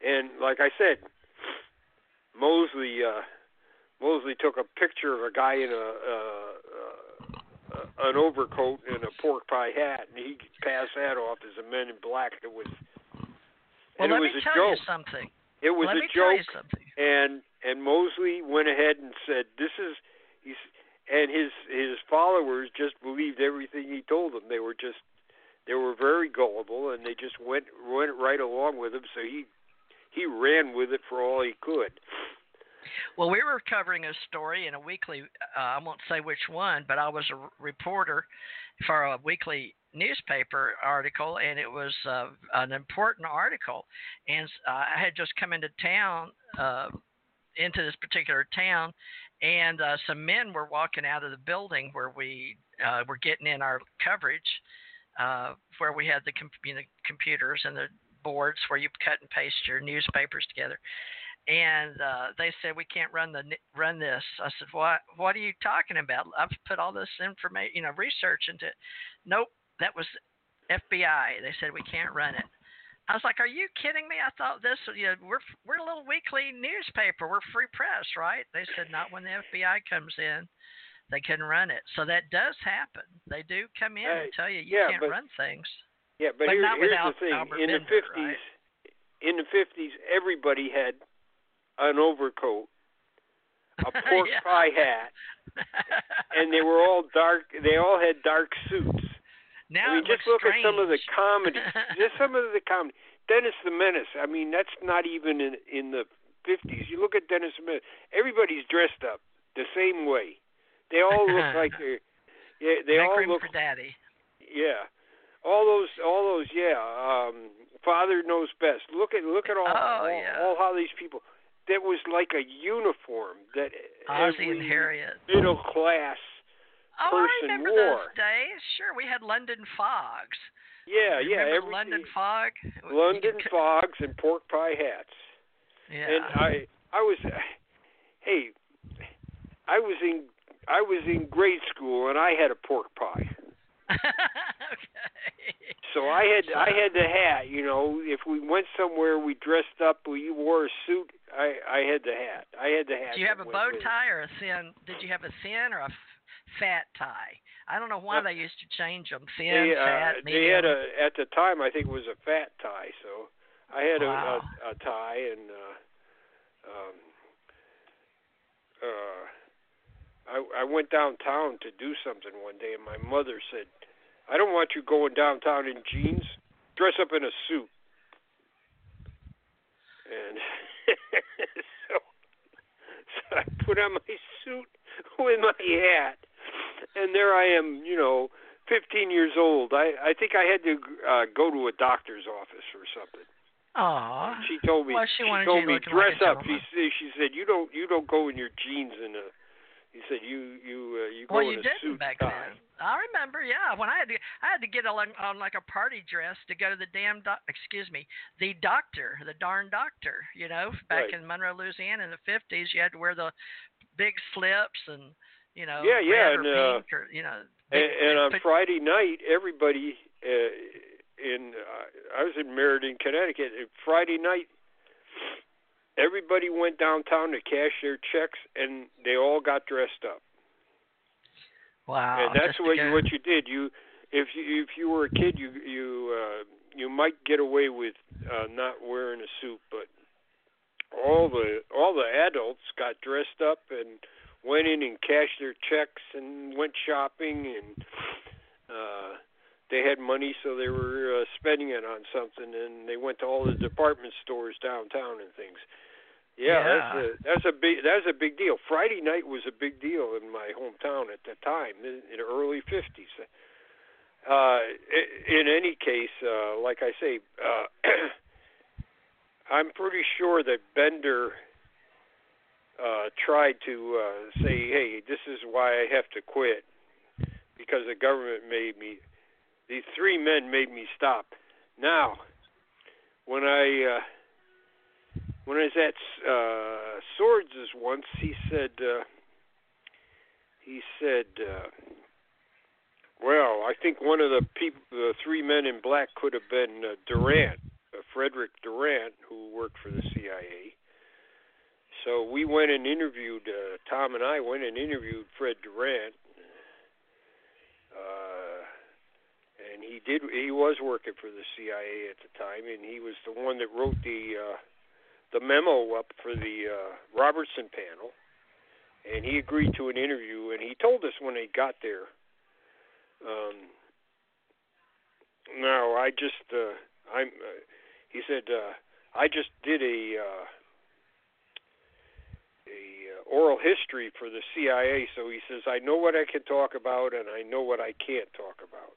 And like I said, Moseley uh, Moseley took a picture of a guy in a uh, uh, an overcoat and a pork pie hat, and he passed that off as a Men in Black. It was well, and it was a joke. Something. It was let a joke, and and Moseley went ahead and said, "This is he's." And his his followers just believed everything he told them. They were just they were very gullible, and they just went went right along with him. So he he ran with it for all he could. Well, we were covering a story in a weekly. Uh, I won't say which one, but I was a reporter for a weekly newspaper article, and it was uh, an important article. And uh, I had just come into town, uh, into this particular town. And uh, some men were walking out of the building where we uh, were getting in our coverage, uh, where we had the com- you know, computers and the boards where you cut and paste your newspapers together. And uh, they said, "We can't run the run this." I said, "What? What are you talking about? I've put all this information, you know, research into it." "Nope, that was F B I. They said we can't run it." I was like, "Are you kidding me? I thought this, you know, we're we're a little weekly newspaper. We're free press, right?" They said, "Not when the F B I comes in, they can run it." So that does happen. They do come in uh, and tell you you yeah, can't but, run things. Yeah, but, but here, not here's without the thing: Albert in Bender, the fifties, right? In the fifties, everybody had an overcoat, a pork yeah. pie hat, and they were all dark. They all had dark suits. Now I mean, just look strange. at some of the comedy. Just some of the comedy. Dennis the Menace. I mean, that's not even in in the fifties. You look at Dennis the Menace. Everybody's dressed up the same way. They all look like they're. Yeah, they Make all room look. For daddy. Yeah, all those, all those. Yeah, um, Father Knows Best. Look at, look at all, oh, all, yeah. all how these people. That was like a uniform that Ozzie and Harriet, middle class. Oh, I remember war. those days. Sure, we had London Fogs. Yeah, you yeah. Every, London Fog? London could... Fogs and pork pie hats. Yeah. And I, I was, hey, I was in, I was in grade school and I had a pork pie. Okay. So I had, I had the hat. You know, if we went somewhere, we dressed up. We wore a suit. I, I had the hat. I had the hat. Did you have a bow tie or a thin? Did you have a thin or a? Fat tie. I don't know why uh, they used to change them. Thin, they, uh, fat, medium. They had a, at the time, I think it was a fat tie. So I had wow. a, a, a tie and uh, um, uh, I, I went downtown to do something one day and my mother said, "I don't want you going downtown in jeans. Dress up in a suit." And so, so I put on my suit with my hat. And there I am, you know, fifteen years old. I, I think I had to uh, go to a doctor's office or something. Aww. She told me. Well, she, she told me dress like up. She, she said, "You don't, you don't go in your jeans and a." He said, "You, you, uh, you go well, you in a didn't suit back tie. then." I remember, yeah. When I had to, I had to get on, on like a party dress to go to the damn, doc, excuse me, the doctor, the darn doctor. You know, back right. in Monroe, Louisiana, in the fifties, you had to wear the big slips and. You know, yeah, yeah, and, uh, or, you know, big, and, and on Friday night, everybody uh, in, uh, I was in Meriden, Connecticut, and Friday night, everybody went downtown to cash their checks, and they all got dressed up. Wow. And that's what you, what you did. You, if you if you were a kid, you, you, uh, you might get away with uh, not wearing a suit, but all the all the adults got dressed up and went in and cashed their checks and went shopping, and uh, they had money, so they were uh, spending it on something, and they went to all the department stores downtown and things. Yeah, yeah. That's, a, that's a big that's a big deal. Friday night was a big deal in my hometown at the time, in the early fifties. Uh, in any case, uh, like I say, uh, I'm pretty sure that Bender... Uh, tried to uh, say, "Hey, this is why I have to quit because the government made me." These three men made me stop. Now, when I uh, when I was at uh, Swords once, he said, uh, he said, uh, "Well, I think one of the people, the three men in black, could have been uh, Durant, uh, Frederick Durant, who worked for the C I A. So we went and interviewed, uh, Tom and I went and interviewed Fred Durant. Uh, and he did, he was working for the C I A at the time, and he was the one that wrote the, uh, the memo up for the uh, Robertson panel. And he agreed to an interview, and he told us when he got there. Um, no, I just, uh, I'm, uh, he said, uh, I just did a, uh, a uh, oral history for the C I A. So he says, I know what I can talk about, and I know what I can't talk about.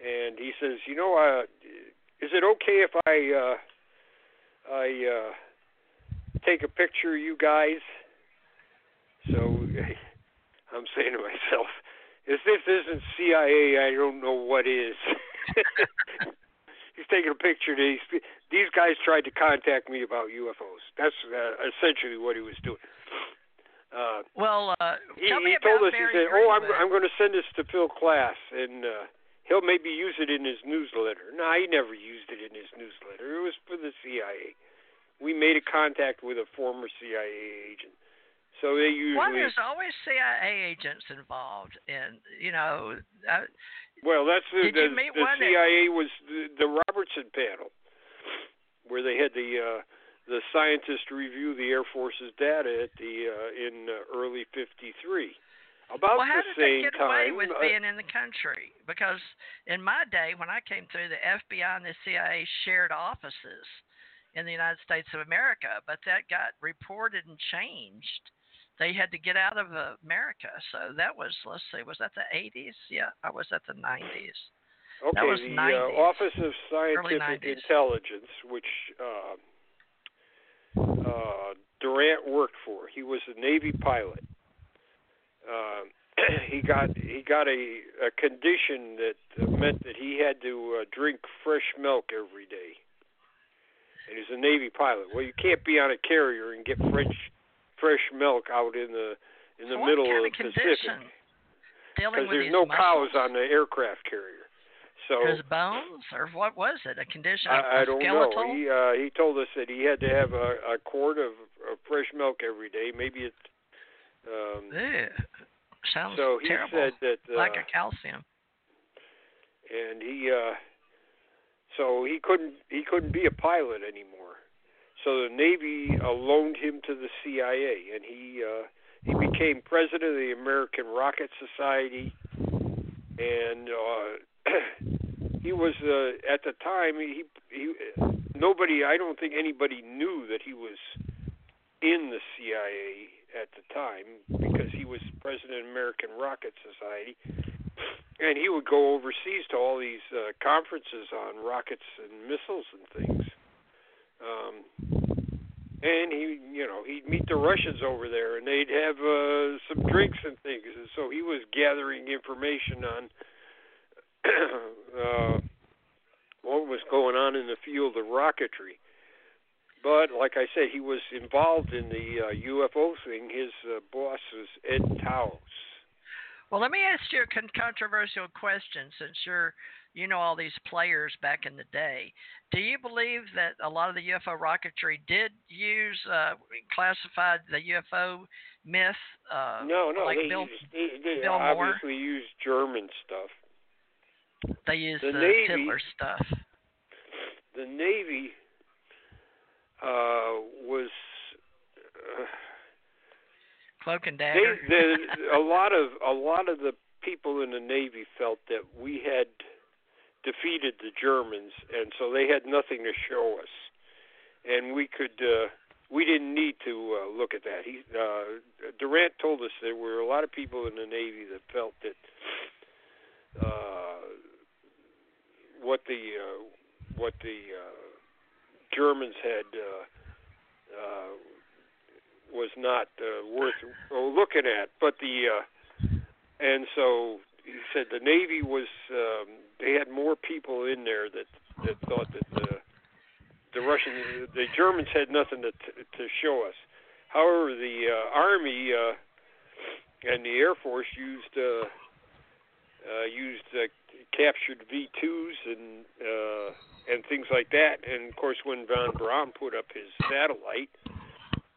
And he says, you know, uh, is it okay if I, uh, I, uh, take a picture of you guys? So I'm saying to myself, if this isn't C I A, I don't know what is. He's taking a picture of these. These guys tried to contact me about U F Os. That's uh, essentially what he was doing. Uh, well, uh, he, tell me he about told us, Barry he said, Greenwood. oh, I'm, I'm going to send this to Phil Klass, and uh, he'll maybe use it in his newsletter. No, he never used it in his newsletter. It was for the C I A. We made a contact with a former C I A agent. So they usually... Well, there's always C I A agents involved, and you know. I, well, that's the, the, the C I A that... was the, the Robertson panel, where they had the uh, the scientists review the Air Force's data at the uh, in uh, early fifty-three. About well, how the did same they get away time, with uh, being in the country? Because in my day, when I came through, the F B I and the C I A shared offices in the United States of America, but that got reported and changed. They had to get out of America. So that was, let's see, was that the eighties? Yeah, I was at the nineties. Okay, that was the nineties, uh, Office of Scientific Intelligence, which uh, uh, Durant worked for. He was a Navy pilot. Uh, he got he got a, a condition that meant that he had to uh, drink fresh milk every day. And he's a Navy pilot. Well, you can't be on a carrier and get fresh fresh milk out in the in the what middle kind of the Pacific, because there's no muscles. Cows on the aircraft carrier. So his bones, or what was it? A condition? I, I don't skeletal? know. He uh, he told us that he had to have a, a quart of, of fresh milk every day. Maybe it's um, yeah. Sounds so he terrible. Said that uh, like a calcium. And he uh, so he couldn't he couldn't be a pilot anymore. So the Navy uh, loaned him to the C I A, and he uh, he became president of the American Rocket Society, and uh, he was uh, at the time he he nobody I don't think anybody knew that he was in the C I A at the time, because he was president of the American Rocket Society, and he would go overseas to all these uh, conferences on rockets and missiles and things. Um, and he, you know, he'd meet the Russians over there, and they'd have uh, some drinks and things. And so he was gathering information on uh, what was going on in the field of rocketry. But like I said, he was involved in the uh, U F O thing. His uh, boss was Ed Tauss. Well, let me ask you a con- controversial question, since you're, you know, all these players back in the day. Do you believe that a lot of the U F O rocketry did use uh, classified the U F O myth? Uh, no, no, like they, Bill, used, they, they Bill obviously Moore? used German stuff. They used the, the Navy, Hitler stuff. The Navy uh, was. Uh, Cloak and dagger. They, the, a lot of a lot of the people in the Navy felt that we had defeated the Germans, and so they had nothing to show us, and we could uh, we didn't need to uh, look at that. He, uh, Durant told us there were a lot of people in the Navy that felt that uh, what the uh, what the uh, Germans had. Uh, uh, was not uh, worth looking at, but the uh, and so he said the Navy was um, they had more people in there that that thought that the the Russians the Germans had nothing to t- to show us. However, the uh, Army uh, and the Air Force used uh, uh, used uh, captured V twos and uh, and things like that. And, of course, when Von Braun put up his satellite,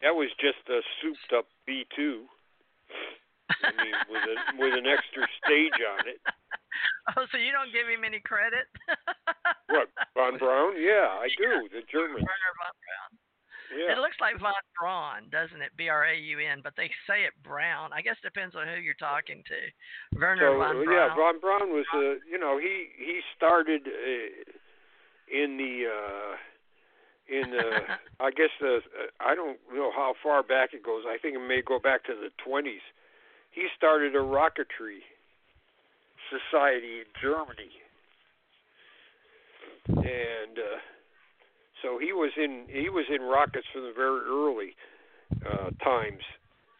that was just a souped-up V two. I mean, with, a, with an extra stage on it. Oh, so you don't give him any credit? What, Von Braun? Yeah, I do. Yeah. The German. Werner Von Braun. Yeah. It looks like Von Braun, doesn't it? B R A U N, but they say it Brown. I guess it depends on who you're talking to. Werner so, Von Braun. Yeah, Von Braun was, uh, you know, he, he started uh, in the, uh, in the, I guess, the uh, I don't know how far back it goes. I think it may go back to the twenties. He started a rocketry society in Germany. And uh, so he was in he was in rockets from the very early uh, times.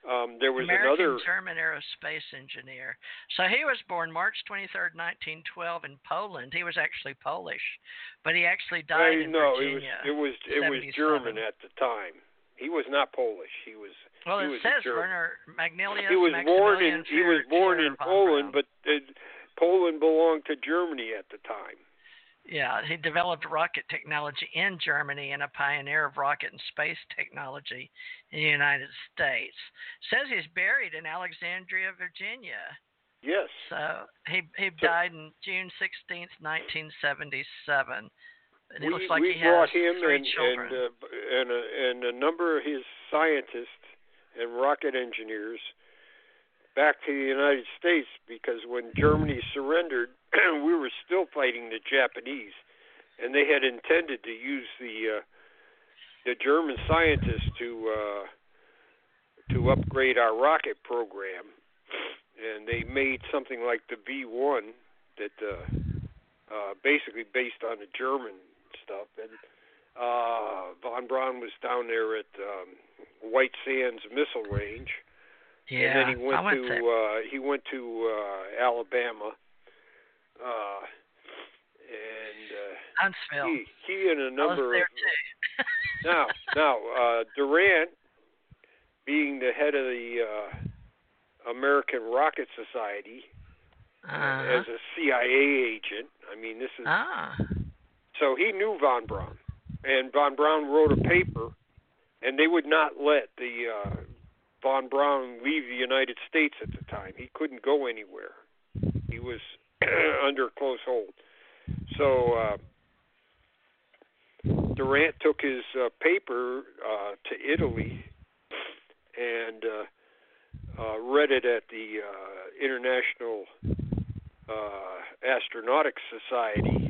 Um, there was American another German aerospace engineer. So he was born March twenty-third, nineteen twelve in Poland. He was actually Polish, but he actually died I, in no, Virginia. No, it was it was it was German at the time. He was not Polish. He was. Well, he it was says Werner Magnilius. He was born in he was born in Poland, but uh, Poland belonged to Germany at the time. Yeah, he developed rocket technology in Germany and a pioneer of rocket and space technology in the United States. Says he's buried in Alexandria, Virginia. Yes. So he he died so, on June sixteenth, nineteen seventy-seven. And we like we brought him and and, uh, and, a, and a number of his scientists and rocket engineers back to the United States because when Germany surrendered, we were still fighting the Japanese, and they had intended to use the uh, the German scientists to uh, to upgrade our rocket program, and they made something like the V one that uh, uh, basically based on the German stuff. And uh, Von Braun was down there at um, White Sands Missile Range, yeah, and then he went, went to uh, he went to uh, Alabama. Uh, and uh, he, he and a number of now now uh, Durant, being the head of the uh, American Rocket Society, uh-huh. as a C I A agent. I mean, this is ah. so he knew Von Braun, and Von Braun wrote a paper, and they would not let the uh, Von Braun leave the United States at the time. He couldn't go anywhere. He was under close hold. So uh, Durant took his uh, paper uh, to Italy and uh, uh, read it at the uh, International uh, Astronautics Society.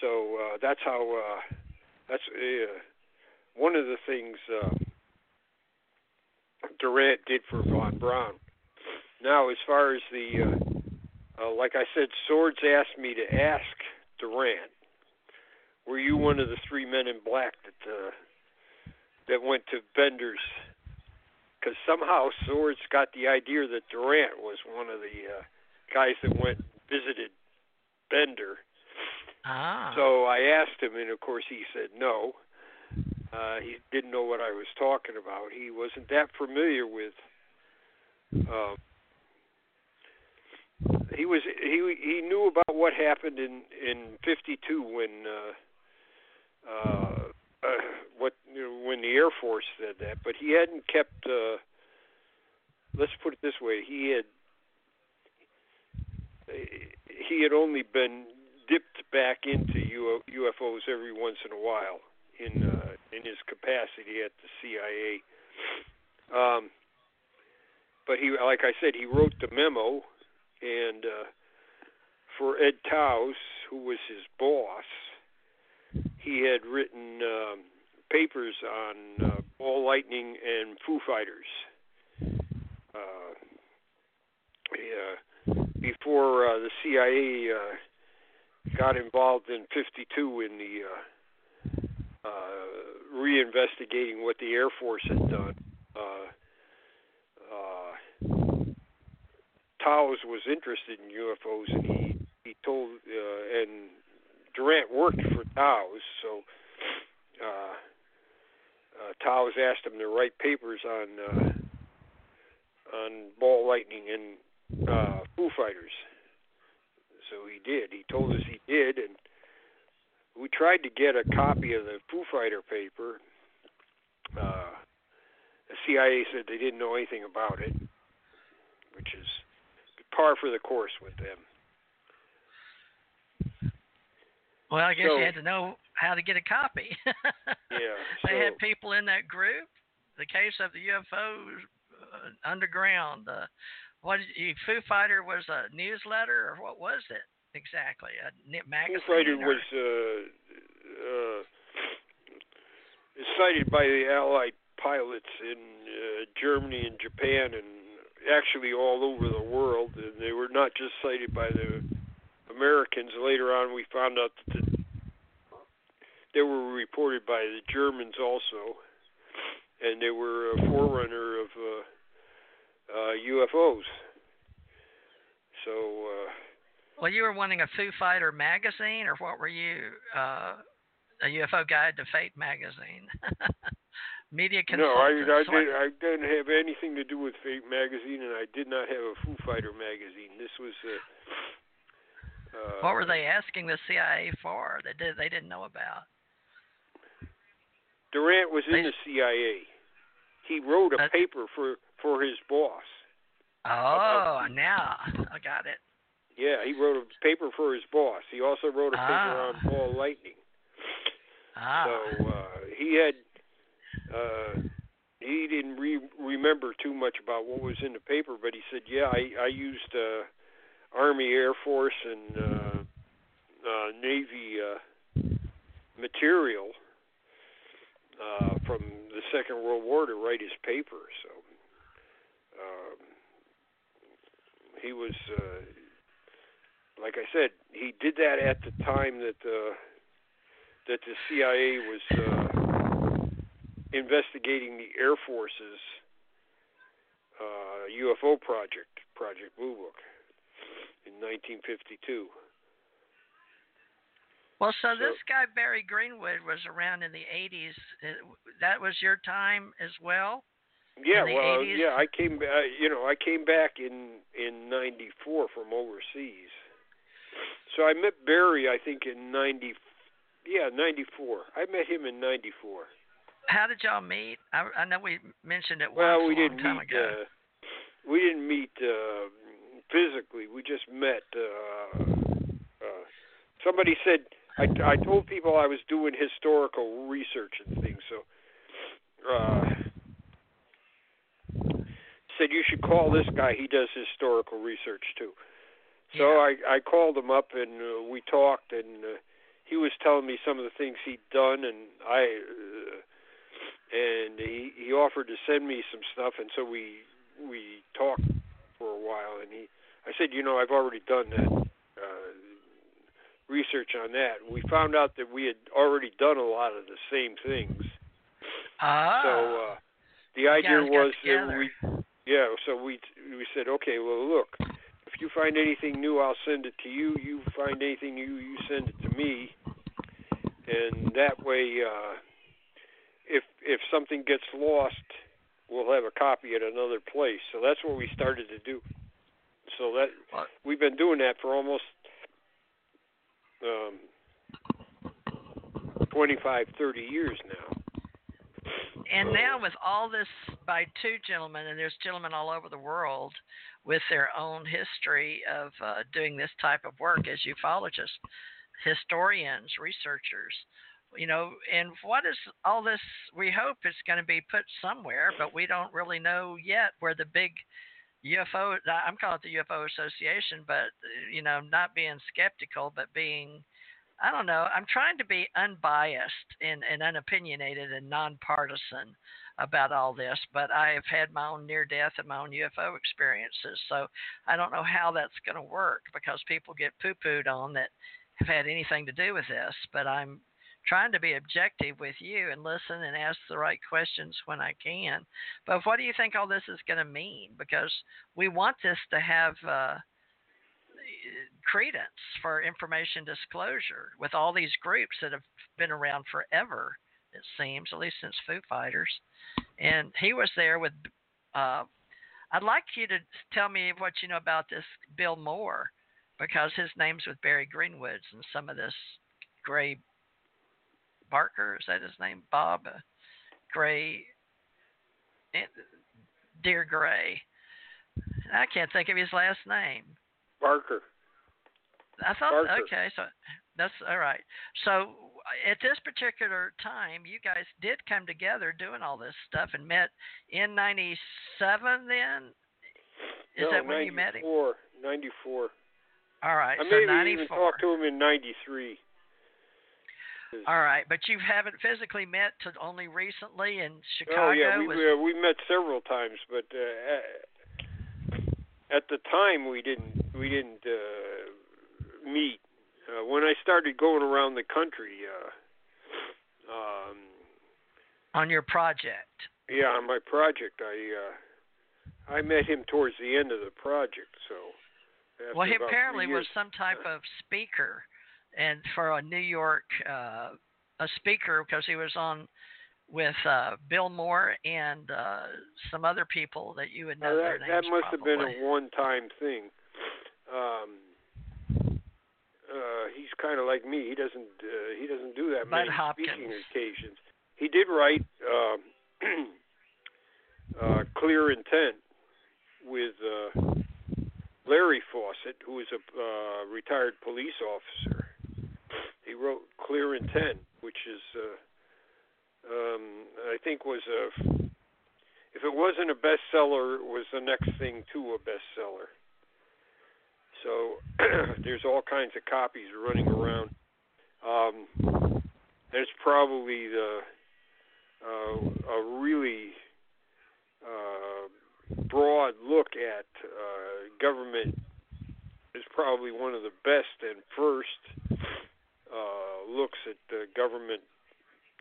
So uh, that's how uh, that's uh, one of the things uh, Durant did for Von Braun. Now, as far as the uh, Uh, like I said, Swords asked me to ask Durant, were you one of the three men in black that uh, that went to Bender's? Because somehow Swords got the idea that Durant was one of the uh, guys that went visited Bender. Ah. So I asked him, and of course he said no. Uh, he didn't know what I was talking about. He wasn't that familiar with... Uh, He was he he knew about what happened in in fifty-two when uh, uh, uh, what you know, when the Air Force said that, but he hadn't kept. Uh, let's put it this way: he had he had only been dipped back into U F Os every once in a while in uh, in his capacity at the C I A. Um, but he, like I said, he wrote the memo. And uh, for Ed Tauss, who was his boss, he had written um, papers on uh, Ball Lightning and Foo Fighters. Uh, he, uh, before uh, the C I A uh, got involved in fifty-two in the uh, uh, reinvestigating what the Air Force had done, uh, Tauss was interested in U F Os, and he he told uh, and Durant worked for Tauss, so uh, uh, Tauss asked him to write papers on uh, on Ball Lightning and uh, Foo Fighters, so he did. He told us he did, and we tried to get a copy of the Foo Fighter paper. Uh, the C I A said they didn't know anything about it, which is par for the course with them. Well, I guess so, you had to know how to get a copy. Yeah, so, they had people in that group. The case of the U F Os uh, underground. Uh, what you, Foo Fighter was a newsletter, or what was it exactly? A magazine. Foo Fighter or... was uh, uh, cited by the Allied pilots in uh, Germany and Japan and. Actually all over the world, and they were not just cited by the Americans. Later on we found out that they were reported by the Germans also, and they were a forerunner of uh, uh, U F Os. So uh, well, you were wanting a Foo Fighter magazine, or what were you, uh, a U F O Guide to Fate magazine? Media consultant. No, I, I, did, I didn't have anything to do with Fate magazine, and I did not have a Foo Fighter magazine. This was a, uh, what were they asking the C I A for that did, they didn't know about? Durant was they, in the C I A. He wrote a paper for, for his boss. Oh, now I got it. Yeah, he wrote a paper for his boss. He also wrote a ah. paper on ball lightning. Ah. So uh, he had... Uh, he didn't re- remember too much about what was in the paper, but he said, yeah, I, I used uh, Army, Air Force, and uh, uh, Navy uh, material uh, from the Second World War to write his paper. So um, he was, uh, like I said, he did that at the time that, uh, that the C I A was... Uh, investigating the Air Force's uh, U F O project, Project Blue Book, in nineteen fifty-two. Well, so, so this guy Barry Greenwood was around in the eighties. That was your time as well. Yeah, well, eighties? Yeah, I came, uh, you know, I came back in in ninety-four from overseas. So I met Barry, I think, in ninety, yeah, ninety-four. I met him in ninety-four. How did y'all meet? I, I know we mentioned it once well, we a long didn't time meet, ago. Uh, we didn't meet uh, physically. We just met. Uh, uh, somebody said, I, I told people I was doing historical research and things, so uh, said you should call this guy. He does historical research too. So yeah. I, I called him up, and uh, we talked, and uh, he was telling me some of the things he'd done, and I... Uh, And he, he offered to send me some stuff, and so we we talked for a while. And he, I said, you know, I've already done that uh, research on that. And we found out that we had already done a lot of the same things. Ah. So uh, the idea was that we, yeah. So we we said, okay, well, look, if you find anything new, I'll send it to you. You find anything new, you send it to me, and that way. Uh, If if something gets lost, we'll have a copy at another place. So that's what we started to do. So that what? We've been doing that for almost um, twenty-five, thirty years now. And now with all this by two gentlemen, and there's gentlemen all over the world with their own history of uh, doing this type of work as ufologists, historians, researchers. You know, and what is all this? We hope it's going to be put somewhere, but we don't really know yet where the big U F O, I'm calling it the U F O Association, but, you know, not being skeptical, but being, I don't know, I'm trying to be unbiased and, and unopinionated and nonpartisan about all this, but I have had my own near death and my own U F O experiences, so I don't know how that's going to work because people get poo-pooed on that have had anything to do with this, but I'm trying to be objective with you and listen and ask the right questions when I can. But what do you think all this is going to mean? Because we want this to have uh, credence for information disclosure with all these groups that have been around forever, it seems, at least since Foo Fighters. And he was there with uh, – I'd like you to tell me what you know about this Bill Moore because his name's with Barry Greenwood's and some of this Gray Barker, is that his name? Bob uh, Gray, Dear Gray. I can't think of his last name. Barker. I thought, Barker. Okay, so that's all right. So at this particular time, you guys did come together doing all this stuff and met in ninety-seven then? Is no, that when you met him? ninety-four All right, I so ninety-four. I maybe even talked to him in ninety-three. All right, but you haven't physically met to only recently in Chicago? Oh, yeah, we, was... we, uh, we met several times, but uh, at the time we didn't we didn't uh, meet. Uh, when I started going around the country. Uh, um, on your project? Yeah, on my project. I uh, I met him towards the end of the project. So. Well, he apparently was some type of speaker. And for a New York, uh, a speaker, because he was on with uh, Bill Moore and uh, some other people that you would know uh, that, their names That must probably. have been a one-time thing. Um, uh, he's kind of like me. He doesn't uh, he doesn't do that Bud many Hopkins. speaking occasions. He did write um, uh, Clear Intent with uh, Larry Fawcett, who is a uh, retired police officer. He wrote Clear Intent, which is, uh, um, I think was a, if it wasn't a bestseller, it was the next thing to a bestseller. So there's all kinds of copies running around. Um, there's probably the, uh, a really uh, broad look at uh, government is probably one of the best and first Uh, looks at the government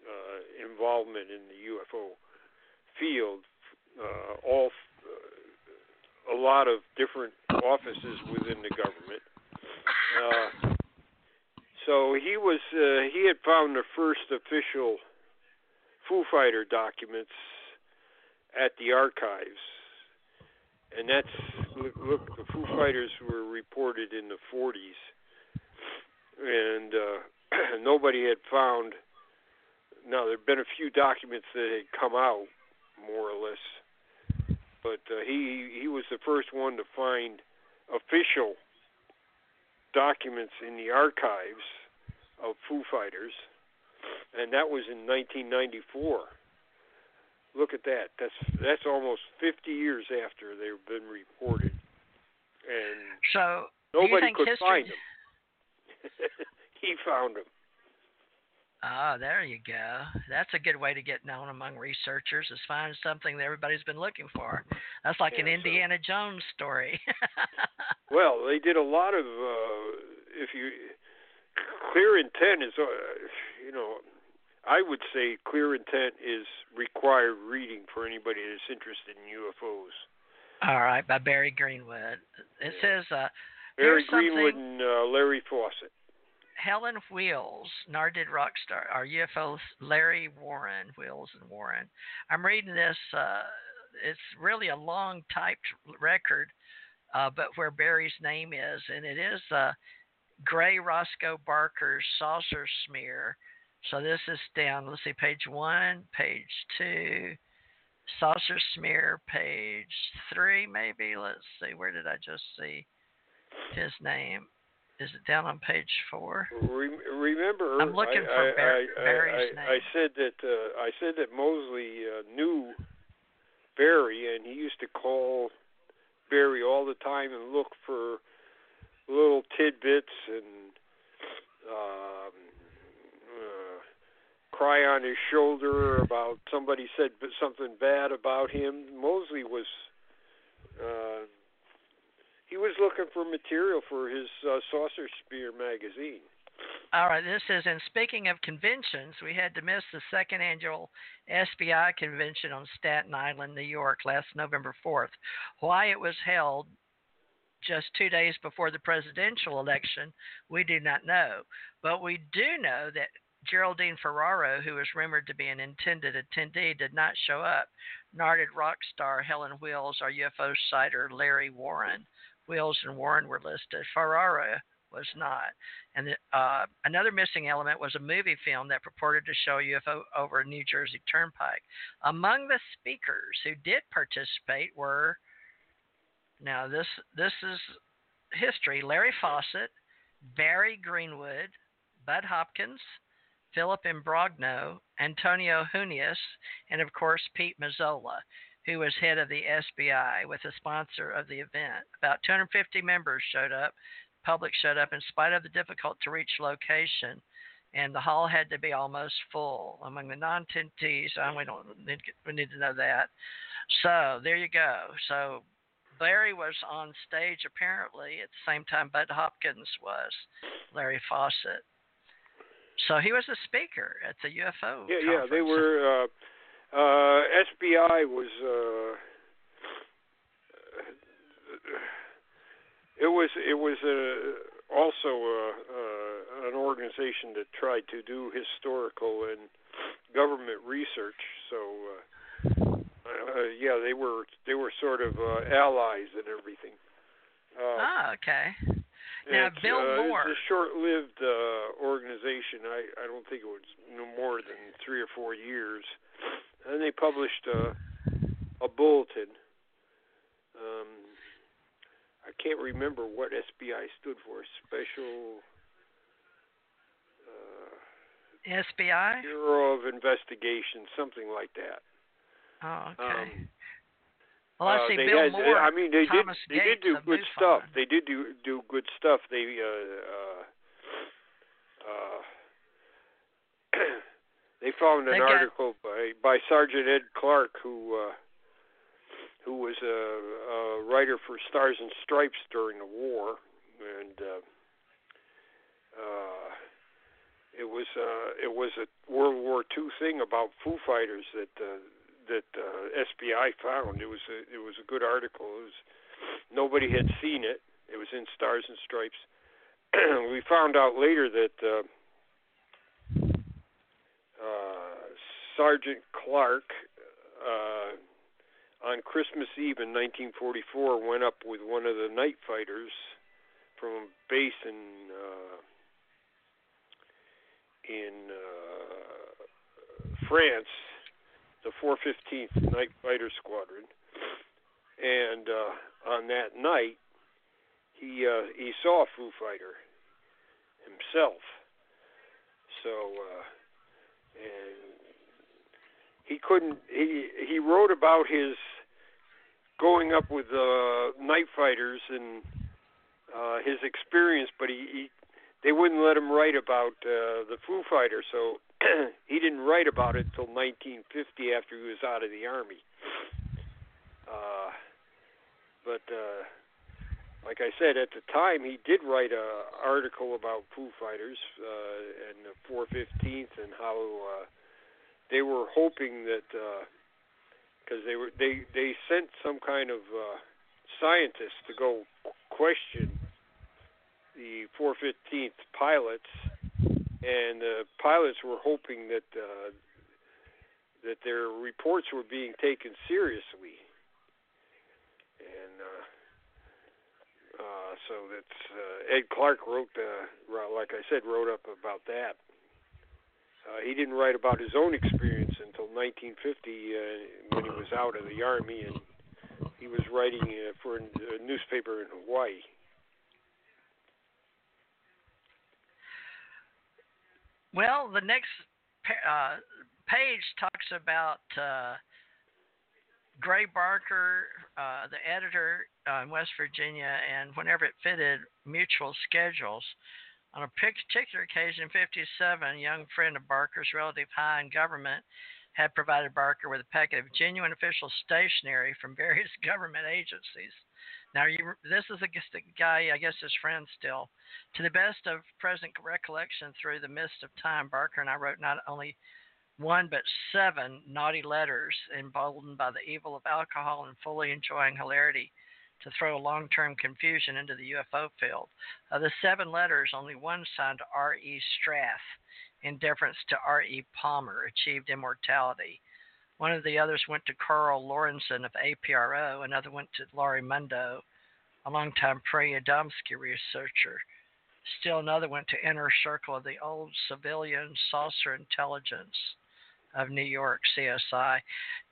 uh, involvement in the U F O field. Uh, all uh, a lot of different offices within the government. Uh, so he was uh, he had found the first official Foo Fighter documents at the archives, and that's look, look the Foo Fighters were reported in the forties. And uh, nobody had found. Now there had been a few documents that had come out, more or less, but uh, he he was the first one to find official documents in the archives of Foo Fighters, and that was in nineteen ninety-four. Look at that. That's that's almost fifty years after they've been reported, and so nobody could history- find them. He found them. Oh, there you go. That's a good way to get known among researchers, is find something that everybody's been looking for. That's like yeah, an Indiana so, Jones story. Well, they did a lot of, uh, if you, Clear Intent is, uh, you know, I would say Clear Intent is required reading for anybody that's interested in U F Os. All right, by Barry Greenwood. It yeah. says, uh, Barry Greenwood and uh, Larry Fawcett. Helen Wheels, Narded Rockstar, our U F Os, Larry Warren, Wheels and Warren. I'm reading this. Uh, it's really a long typed record, uh, but where Barry's name is. And it is uh, Gray Roscoe Barker's Saucer Smear. So this is down, let's see, page one, page two, Saucer Smear, page three, maybe. Let's see, where did I just see his name? Is it down on page four? Remember, I'm looking I, for Barry, I, I, Barry's I, I, name. I said that uh, I said that Moseley uh, knew Barry, and he used to call Barry all the time and look for little tidbits and um, uh, cry on his shoulder about somebody said something bad about him. Moseley was. Uh, He was looking for material for his uh, Saucer Smear magazine. All right, this is, and speaking of conventions, we had to miss the second annual S B I convention on Staten Island, New York, last November fourth. Why it was held just two days before the presidential election, we do not know. But we do know that Geraldine Ferraro, who was rumored to be an intended attendee, did not show up. Narded rock star Helen Wheels, our U F O sighter Larry Warren, Wills and Warren were listed. Ferrara was not. And uh, another missing element was a movie film that purported to show U F O over New Jersey Turnpike. Among the speakers who did participate were, now this this is history, Larry Fawcett, Barry Greenwood, Bud Hopkins, Philip Imbrogno, Antonio Junius, and of course Pete Mazzola, who was head of the S B I, with a sponsor of the event. About two hundred fifty members showed up. Public showed up in spite of the difficult-to-reach location, and the hall had to be almost full. Among the non-attendees, we don't need, we need to know that. So there you go. So Larry was on stage apparently at the same time Bud Hopkins was, Larry Fawcett. So he was a speaker at the U F O yeah, conference. Yeah, they were. Uh, uh, S B I was. Uh, it was. It was uh, also a, uh, an organization that tried to do historical and government research. So, uh, uh, yeah, they were. They were sort of uh, allies and everything. Uh, oh, okay. Now, it's, Bill uh, Moore. It's a short-lived uh, organization. I, I don't think it was no more than three or four years. And they published a, a bulletin. Um, I can't remember what S B I stood for. Special uh, S B I? Bureau of Investigation, something like that. Oh, okay. Um, Well, I see uh, Bill had, Moore. I mean, they Thomas did. They Gates did do good MUFON. stuff. They did do do good stuff. They uh, uh, uh, they found an they got, article by by Sergeant Ed Clark, who uh, who was a, a writer for Stars and Stripes during the war, and uh, uh, it was uh, it was a World War Two thing about Foo Fighters that. Uh, that uh, S B I found. It was a, it was a good article. It was, nobody had seen it. It was in Stars and Stripes. We found out later that uh, uh, Sergeant Clark, uh, on Christmas Eve in nineteen forty-four, went up with one of the night fighters from a base in uh, in uh, France, the four fifteenth Night Fighter Squadron, and uh, on that night, he uh, he saw a Foo Fighter himself. So, uh, and he couldn't. He he wrote about his going up with the uh, Night Fighters and uh, his experience, but he, he they wouldn't let him write about uh, the Foo Fighter. So. He didn't write about it until nineteen fifty, after he was out of the Army. Uh, but, uh, like I said, at the time, he did write an article about Foo Fighters uh, and the four fifteenth and how uh, they were hoping that, because uh, they were they, they sent some kind of uh, scientist to go question the four fifteenth pilots. And the uh, pilots were hoping that uh, that their reports were being taken seriously, and uh, uh, so that's uh, Ed Clark wrote, uh, like I said, wrote up about that. Uh, he didn't write about his own experience until nineteen fifty, uh, when he was out of the Army, and he was writing uh, for a newspaper in Hawaii. Well, the next uh, page talks about uh, Gray Barker, uh, the editor uh, in West Virginia, and whenever it fitted, mutual schedules. On a particular occasion in fifty-seven, a young friend of Barker's, relative high in government, had provided Barker with a packet of genuine official stationery from various government agencies. Now, you, this is a guy, I guess his friend still. To the best of present recollection through the mist of time, Barker and I wrote not only one but seven naughty letters, emboldened by the evil of alcohol and fully enjoying hilarity, to throw long-term confusion into the U F O field. Of the seven letters, only one signed R E Strath, in deference to R E Palmer, achieved immortality. One of the others went to Carl Lorenzen of A P R O. Another went to Laurie Mundo a longtime Prey-Adamski researcher. Still another went to Inner Circle of the Old Civilian Saucer Intelligence of New York, C S I,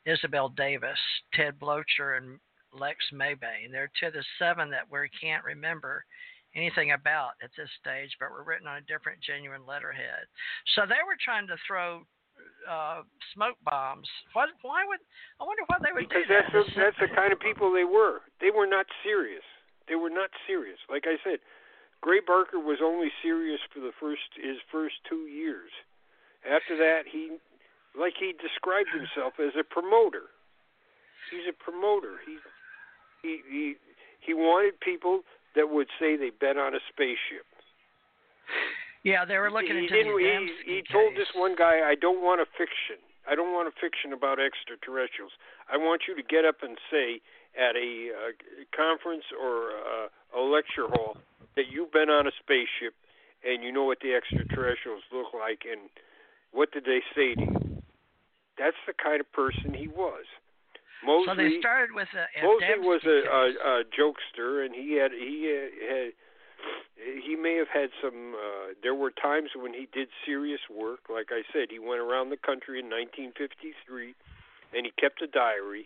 Isabel Davis, Ted Blocher, and Lex Maybain. There are two of the seven that we can't remember anything about at this stage, but were written on a different genuine letterhead. So they were trying to throw uh, smoke bombs. What, why would I wonder why they would because do that? Because that's, that's the kind of people they were. They were not serious. They were not serious. Like I said, Gray Barker was only serious for the first his first two years. After that, he like he described himself as a promoter. He's a promoter. He he he, he wanted people that would say they bet on a spaceship. Yeah, they were looking he, into the Adamski He, he told this one guy, I don't want a fiction. I don't want a fiction about extraterrestrials. I want you to get up and say at a uh, conference or a, a lecture hall that you've been on a spaceship and you know what the extraterrestrials look like and what did they say to you. That's the kind of person he was. Moseley, so they started with a, Moseley was a, a, a jokester, and he had he had he may have had some. Uh, there were times when he did serious work. Like I said, he went around the country in nineteen fifty-three, and he kept a diary,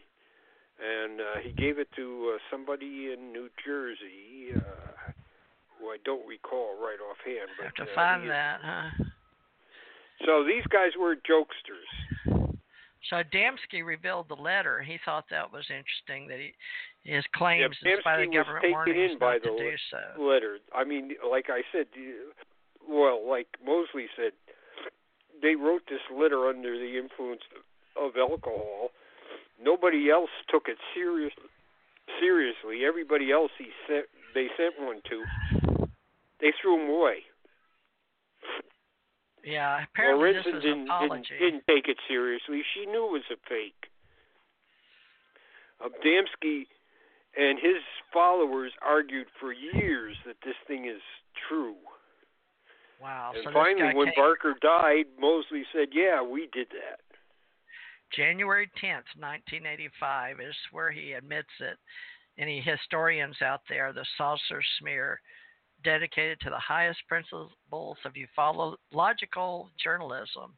and uh, he gave it to uh, somebody in New Jersey, uh, who I don't recall right offhand. But, I have to uh, find that, huh? So these guys were jokesters. So Adamski revealed the letter. He thought that was interesting that he, his claims, yeah, despite the government warnings, not to do so. Letter. I mean, like I said, well, like Moseley said, they wrote this letter under the influence of alcohol. Nobody else took it serious, seriously. Everybody else he sent, they sent one to, they threw him away. Yeah, apparently this is an apology. Didn't, didn't take it seriously. She knew it was a fake. Adamski and his followers argued for years that this thing is true. Wow. And so finally, when came. Barker died, Moseley said, yeah, we did that. January tenth, nineteen eighty-five is where he admits it. Any historians out there, the Saucer Smear, dedicated to the highest principles of ufological journalism,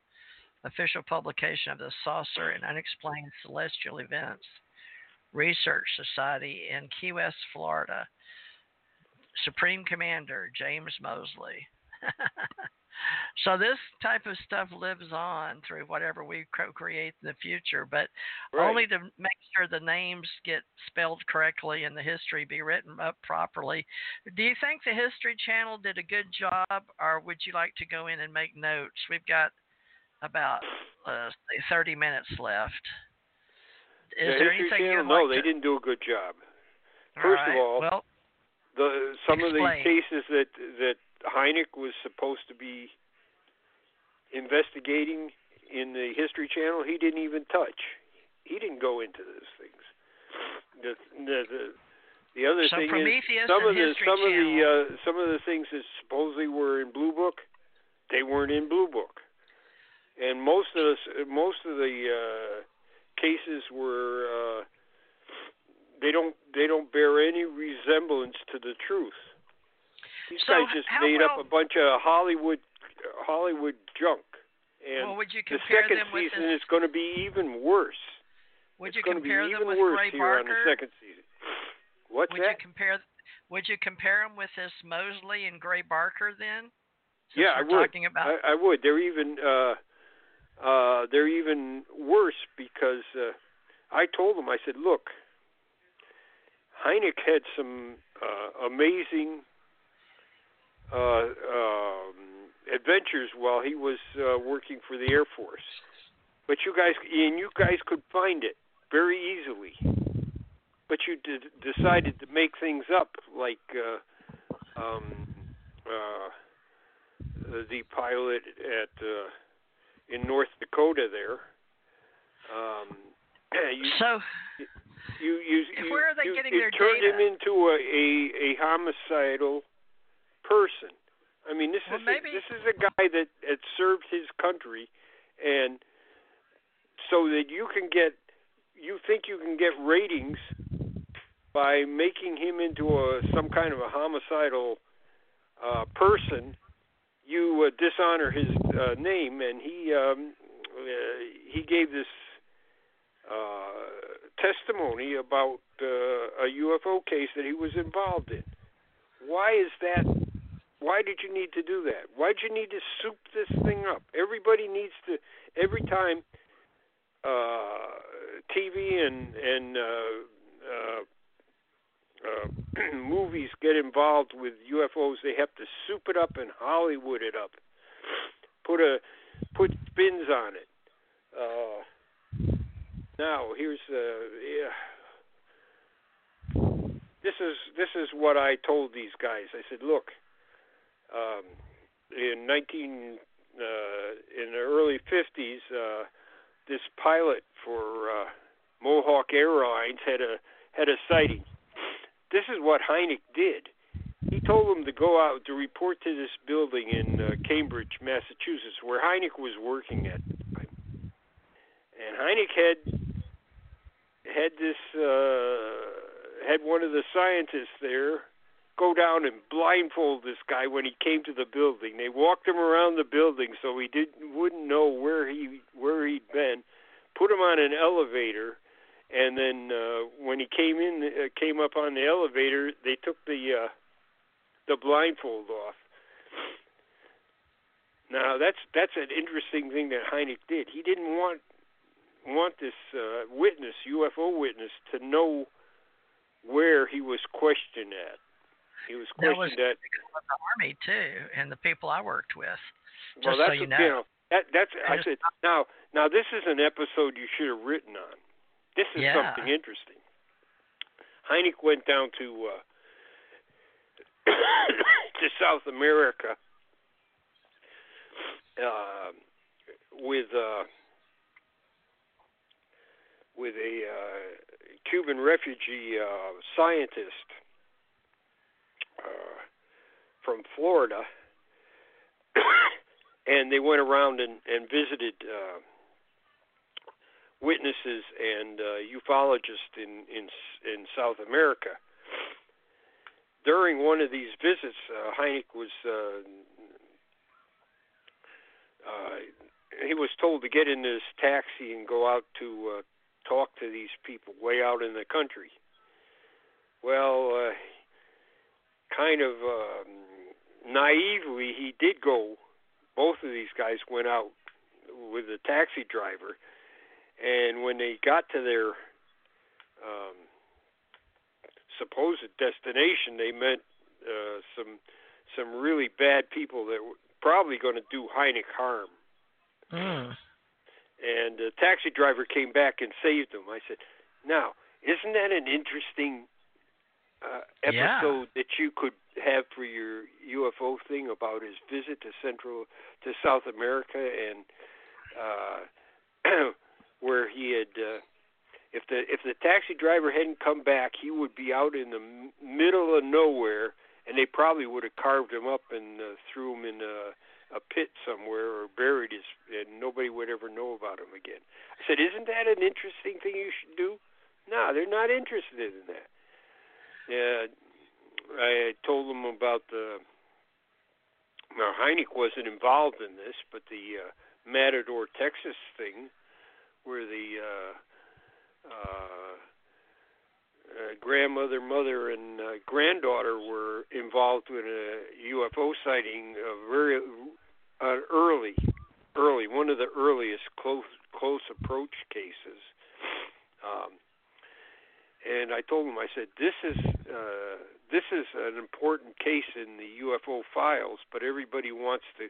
official publication of the Saucer and Unexplained Celestial Events Research Society in Key West, Florida. Supreme Commander James Moseley. So this type of stuff lives on through whatever we co-create in the future, but right. only to make sure the names get spelled correctly and the history be written up properly. Do you think the History Channel did a good job, or would you like to go in and make notes? We've got about uh, thirty minutes left. Is the there History anything Channel? You'd like no, they to... didn't do a good job. First right. of all, well, the some explain. of the cases that that. Hynek was supposed to be investigating in the History Channel, he didn't even touch. He didn't go into those things. The the, the, the other so thing Prometheus is some of the some Channel. of the uh, some of the things that supposedly were in Blue Book, they weren't in Blue Book, and most of the most of the uh, cases were uh, they don't they don't bear any resemblance to the truth. These so guys just made well, up a bunch of Hollywood Hollywood junk. And well, would you compare the second them with season this? is going to be even worse. Would it's you compare them with Gray Barker? The second season. What's would that? You compare, would you compare them with this Moseley and Gray Barker then? Since yeah, I would. Talking about I, I would. They're even uh, uh, they're even worse because uh, I told them, I said, look, Hynek had some uh, amazing Uh, um, adventures while he was uh, working for the Air Force, but you guys and you guys could find it very easily. But you d- decided to make things up, like uh, um, uh, the pilot at uh, in North Dakota. There, um, you, so you, you, you where are they you, getting you their turned data? Him into a, a, a homicidal person. I mean, this well, is maybe. A, this is a guy that had served his country, and so that you can get, you think you can get ratings by making him into a, some kind of a homicidal uh, person, you uh, dishonor his uh, name. And he um, uh, he gave this uh, testimony about uh, a U F O case that he was involved in. Why is that? Why did you need to do that? Why did you need to soup this thing up? Everybody needs to, every time uh, T V and, and uh, uh, uh, movies get involved with U F Os, they have to soup it up and Hollywood it up. Put a put spins on it. Uh, now, here's... Uh, yeah. This is this is what I told these guys. I said, look, um, in nineteen uh, in the early fifties, uh, this pilot for uh, Mohawk Airlines had a had a sighting. This is what Hynek did. He told them to go out to report to this building in uh, Cambridge, Massachusetts, where Hynek was working at the time. And Hynek had had this. Uh, had one of the scientists there go down and blindfold this guy when he came to the building. They walked him around the building so he didn't wouldn't know where he where he'd been. Put him on an elevator, and then uh, when he came in uh, came up on the elevator, they took the uh, the blindfold off. Now that's that's an interesting thing that Hynek did. He didn't want want this uh, witness, U F O witness, to know where he was questioned at. He was questioned that was at because of the Army too, and the people I worked with. Just well, that's so you, a, know. you know that that's I, I said now now this is an episode you should have written on. This is yeah. something interesting. Hynek went down to uh, to South America uh, with uh, with a. Uh, Cuban refugee uh, scientist uh, from Florida, and they went around and, and visited uh, witnesses and uh, ufologists in, in in South America. During one of these visits, uh, Hynek was uh, uh, he was told to get in his taxi and go out to. Uh, talk to these people way out in the country. Well, uh, kind of um, naively, he did go. Both of these guys went out with the taxi driver, and when they got to their um, supposed destination, they met uh, some some really bad people that were probably going to do Hynek harm. Mm. And the taxi driver came back and saved him. I said, now, isn't that an interesting uh, episode yeah. that you could have for your U F O thing about his visit to Central to South America and uh, where he had, uh, if the if the taxi driver hadn't come back, he would be out in the middle of nowhere, and they probably would have carved him up and uh, threw him in a... a pit somewhere or buried his, and nobody would ever know about him again. I said, isn't that an interesting thing you should do? No, they're not interested in that. Uh, I told them about the, now Hynek wasn't involved in this, but the uh, Matador, Texas thing, where the uh, uh, uh, grandmother, mother, and uh, granddaughter were involved in a U F O sighting of very Uh, early, early, one of the earliest close close approach cases. Um, and I told him, I said, this is uh, this is an important case in the U F O files, but everybody wants to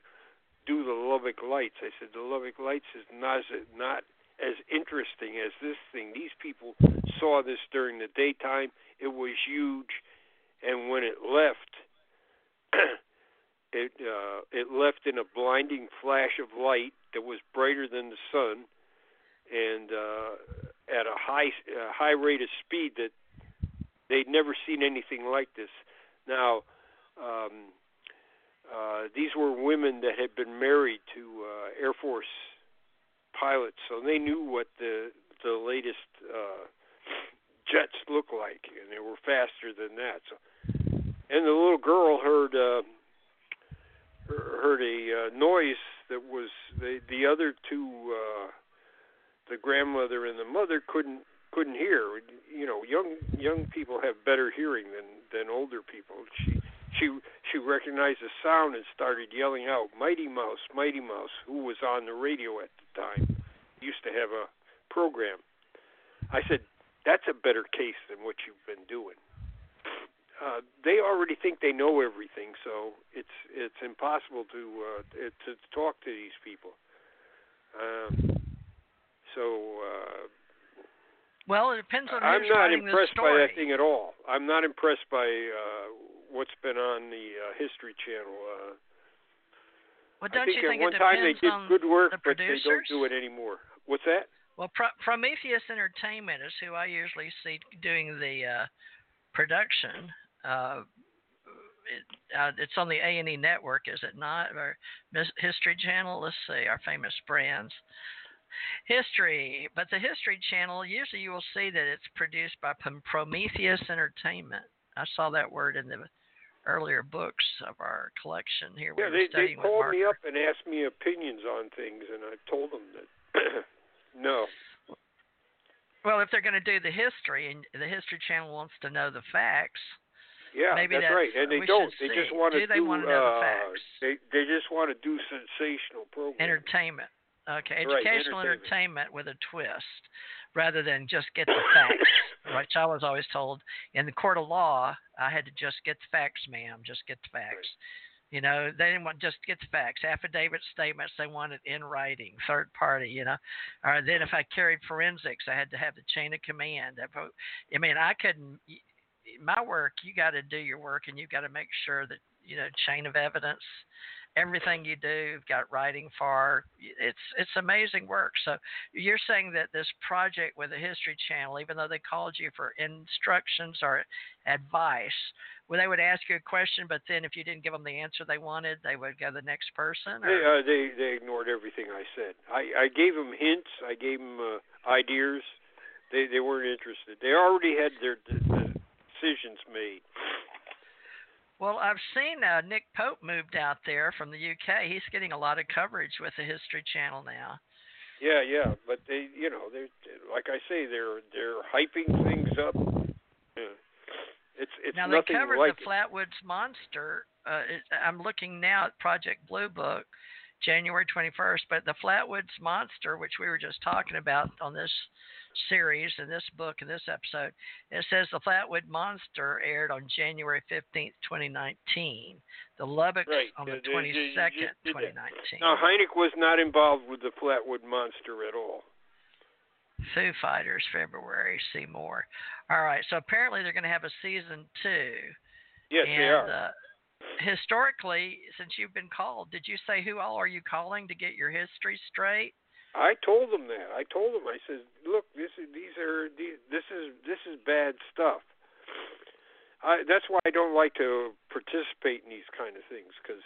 do the Lubbock Lights. I said, the Lubbock Lights is not as, not as interesting as this thing. These people saw this during the daytime. It was huge, and when it left... It uh, it left in a blinding flash of light that was brighter than the sun, and uh, at a high uh, high rate of speed that they'd never seen anything like this. Now, um, uh, these were women that had been married to uh, Air Force pilots, so they knew what the the latest uh, jets look like, and they were faster than that. So, and the little girl heard uh, heard a uh, noise that was the the other two, uh, the grandmother and the mother couldn't couldn't hear. You know, young young people have better hearing than, than older people. She she she recognized the sound and started yelling out, "Mighty Mouse, Mighty Mouse," who was on the radio at the time. He used to have a program. I said, "That's a better case than what you've been doing. Uh, they already think they know everything, so it's it's impossible to uh, to talk to these people." Um, so. Uh, well, it depends on. I'm not impressed by that thing at all. I'm not impressed by uh, what's been on the uh, History Channel. Uh, well, don't I think you think at one it time they did good work, the but they don't do it anymore. What's that? Well, Pro- Prometheus Entertainment is who I usually see doing the uh, production. Uh, it, uh, it's on the A and E network, is it not? Or History Channel? Let's see, our famous brands. History. But the History Channel, usually you will see that it's produced by Prometheus Entertainment. I saw that word in the earlier books of our collection here. Yeah, we they, they called me up and asked me opinions on things, and I told them that... No. Well, if they're going to do the history, and the History Channel wants to know the facts. Yeah, maybe that's, that's right. And they don't. They just want to do. Do they want to know the facts? They they just want to do sensational programming. Entertainment. Okay, right. Educational entertainment. entertainment with a twist, rather than just get the facts. Which I was always told in the court of law, I had to just get the facts, ma'am. Just get the facts. Right. You know, they didn't want just get the facts, affidavit statements. They wanted in writing, third party. You know, or then if I carried forensics, I had to have the chain of command. I mean, I couldn't. My work, you got to do your work, and you've got to make sure that you know chain of evidence. Everything you do, you've got writing for. It's it's amazing work. So you're saying that this project with the History Channel, even though they called you for instructions or advice, well, they would ask you a question, but then if you didn't give them the answer they wanted, they would go to the next person? They, uh, they they ignored everything I said. I, I gave them hints. I gave them uh, ideas. They, they weren't interested. They already had their decisions made. Well, I've seen uh, Nick Pope moved out there from the U K. He's getting a lot of coverage with the History Channel now. Yeah, yeah, but they, you know, they like I say, they're they're hyping things up. Yeah. It's it's now nothing like. Now they covered like the it. Flatwoods Monster. Uh, it, I'm looking now at Project Blue Book, January twenty-first. But the Flatwoods Monster, which we were just talking about on this series in this book in this episode, it says the Flatwood Monster aired on January fifteenth, twenty nineteen. The Lubbock's right. on the uh, twenty-second, twenty nineteen. Now, Hynek was not involved with the Flatwood Monster at all. Foo Fighters, February, Seymour. All right, so apparently they're going to have a season two. Yes, and, they are. Uh, historically, since you've been called, did you say who all are you calling to get your history straight? I told them that. I told them. I said, "Look, this is these are these, this is this is bad stuff." I, that's why I don't like to participate in these kind of things, because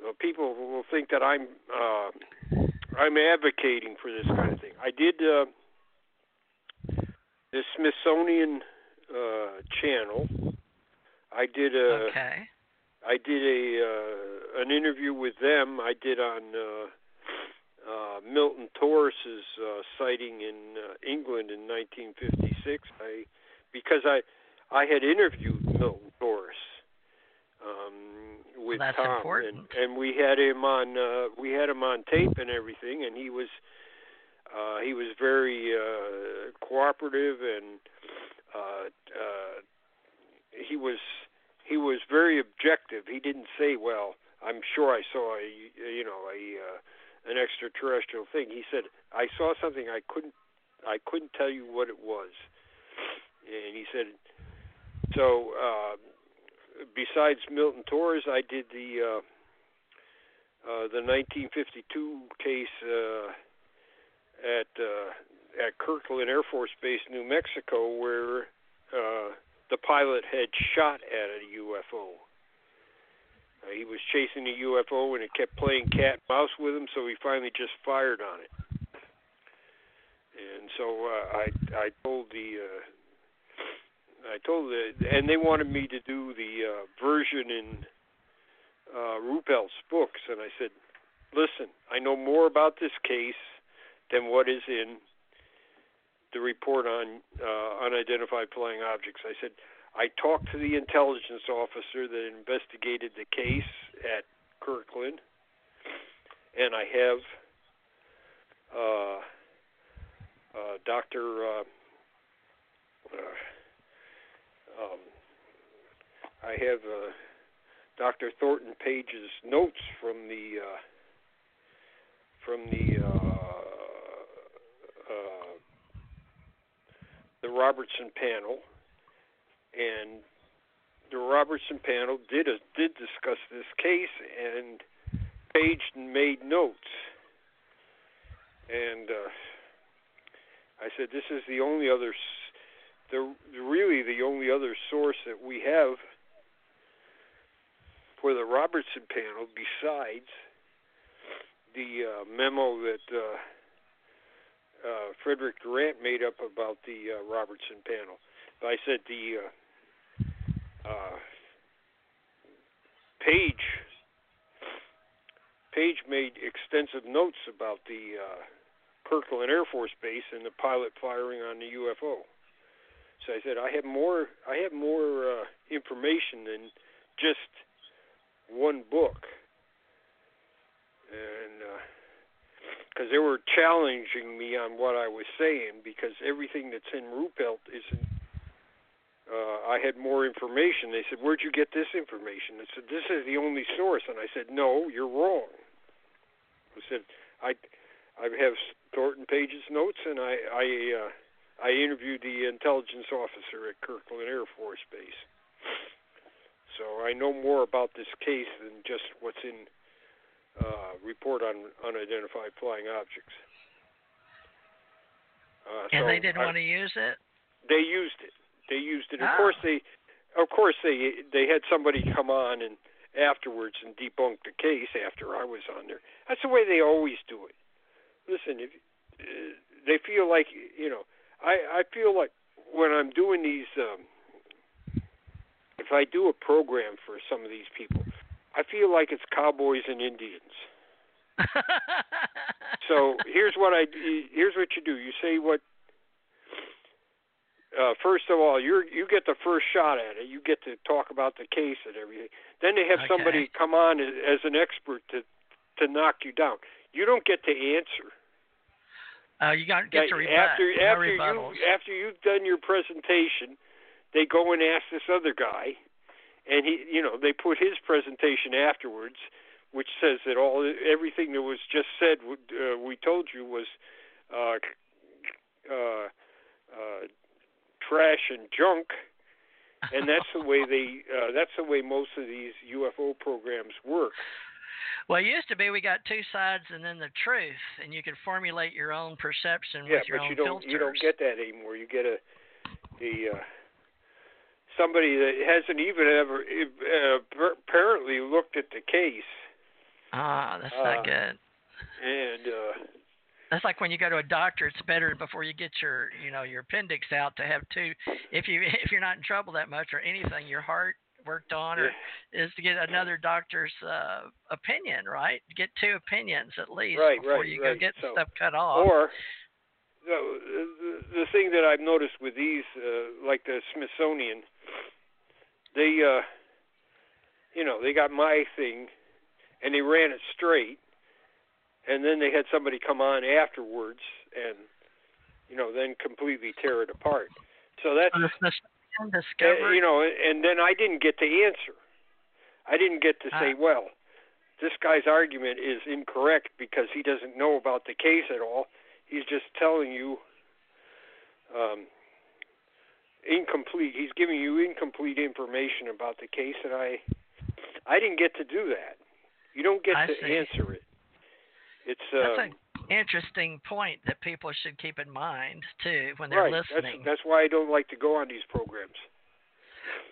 you know, people will think that I'm uh, I'm advocating for this kind of thing. I did uh, the Smithsonian uh, Channel. I did a. Okay. I did a uh, an interview with them. I did on. Uh, Uh, Milton Torres's uh, sighting in uh, England in nineteen fifty-six. I, because I, I had interviewed Milton Torres um, with well, Tom, and, and we had him on. Uh, we had him on tape and everything, and he was, uh, he was very uh, cooperative, and uh, uh, he was, he was very objective. He didn't say, "Well, I'm sure I saw a, you know, a." Uh, an extraterrestrial thing." He said, "I saw something. I couldn't, I couldn't tell you what it was." And he said, "So, uh, besides Milton Torres, I did the uh, uh, the nineteen fifty-two case uh, at uh, at Kirkland Air Force Base, New Mexico, where uh, the pilot had shot at a U F O." Uh, he was chasing a U F O, and it kept playing cat and mouse with him, so he finally just fired on it. And so uh, I I told the uh, I told the and they wanted me to do the uh, version in uh, Ruppel's books, and I said, listen, I know more about this case than what is in the report on uh, unidentified flying objects. I said, I talked to the intelligence officer that investigated the case at Kirkland, and I have uh, uh, Doctor Uh, uh, um, I have uh, Doctor Thornton Page's notes from the uh, from the uh, uh, the Robertson panel. And the Robertson panel did a, did discuss this case, and Page made notes. And uh, I said, this is the only other, the really the only other source that we have for the Robertson panel besides the uh, memo that uh, uh, Frederick Durant made up about the uh, Robertson panel. But I said the... Uh, Uh, Page Page made extensive notes about the uh, Kirkland Air Force Base and the pilot firing on the U F O. So I said, I have more. I have more uh, information than just one book, and because uh, they were challenging me on what I was saying, because everything that's in Ruppelt isn't. Uh, I had more information. They said, where'd you get this information? I said, this is the only source. And I said, no, you're wrong. I said, I, I have Thornton Page's notes, and I I, uh, I interviewed the intelligence officer at Kirkland Air Force Base. So I know more about this case than just what's in uh, report on unidentified flying objects. Uh, and so they didn't I, want to use it? They used it. They used it. Of oh. course, they, of course, they they had somebody come on and afterwards and debunk the case after I was on there. That's the way they always do it. Listen, if uh, they feel like you know, I I feel like when I'm doing these, um, if I do a program for some of these people, I feel like it's cowboys and Indians. So here's what I here's what you do. You say what. Uh, first of all, you you get the first shot at it. You get to talk about the case and everything. Then they have okay. somebody come on as, as an expert to to knock you down. You don't get to answer. Uh, you got to get to rebut. After, after, you, after you've done your presentation, they go and ask this other guy, and he you know they put his presentation afterwards, which says that all everything that was just said uh, we told you was. Uh, uh, uh, trash and junk, and that's the way they uh, that's the way most of these U F O programs work. Well, it used to be we got two sides and then the truth, and you could formulate your own perception yeah, with your own you don't, filters. Yeah, but you don't get that anymore. You get a, a uh, somebody that hasn't even ever uh, apparently looked at the case. Ah, that's uh, not good. And uh that's like when you go to a doctor. It's better before you get your, you know, your appendix out to have two. If you if you're not in trouble that much or anything, your heart worked on, or yeah. is to get another doctor's uh, opinion, right? Get two opinions at least right, before right, you right. go get so, stuff cut off. Or the, the thing that I've noticed with these, uh, like the Smithsonian, they, uh, you know, they got my thing, and they ran it straight. And then they had somebody come on afterwards and, you know, then completely tear it apart. So that's, uh, you know, and then I didn't get to answer. I didn't get to say, well, this guy's argument is incorrect because he doesn't know about the case at all. He's just telling you um, incomplete. He's giving you incomplete information about the case, and I, I didn't get to do that. You don't get I to see. answer it. It's, uh, that's an interesting point that people should keep in mind, too, when they're right. listening. That's, that's why I don't like to go on these programs.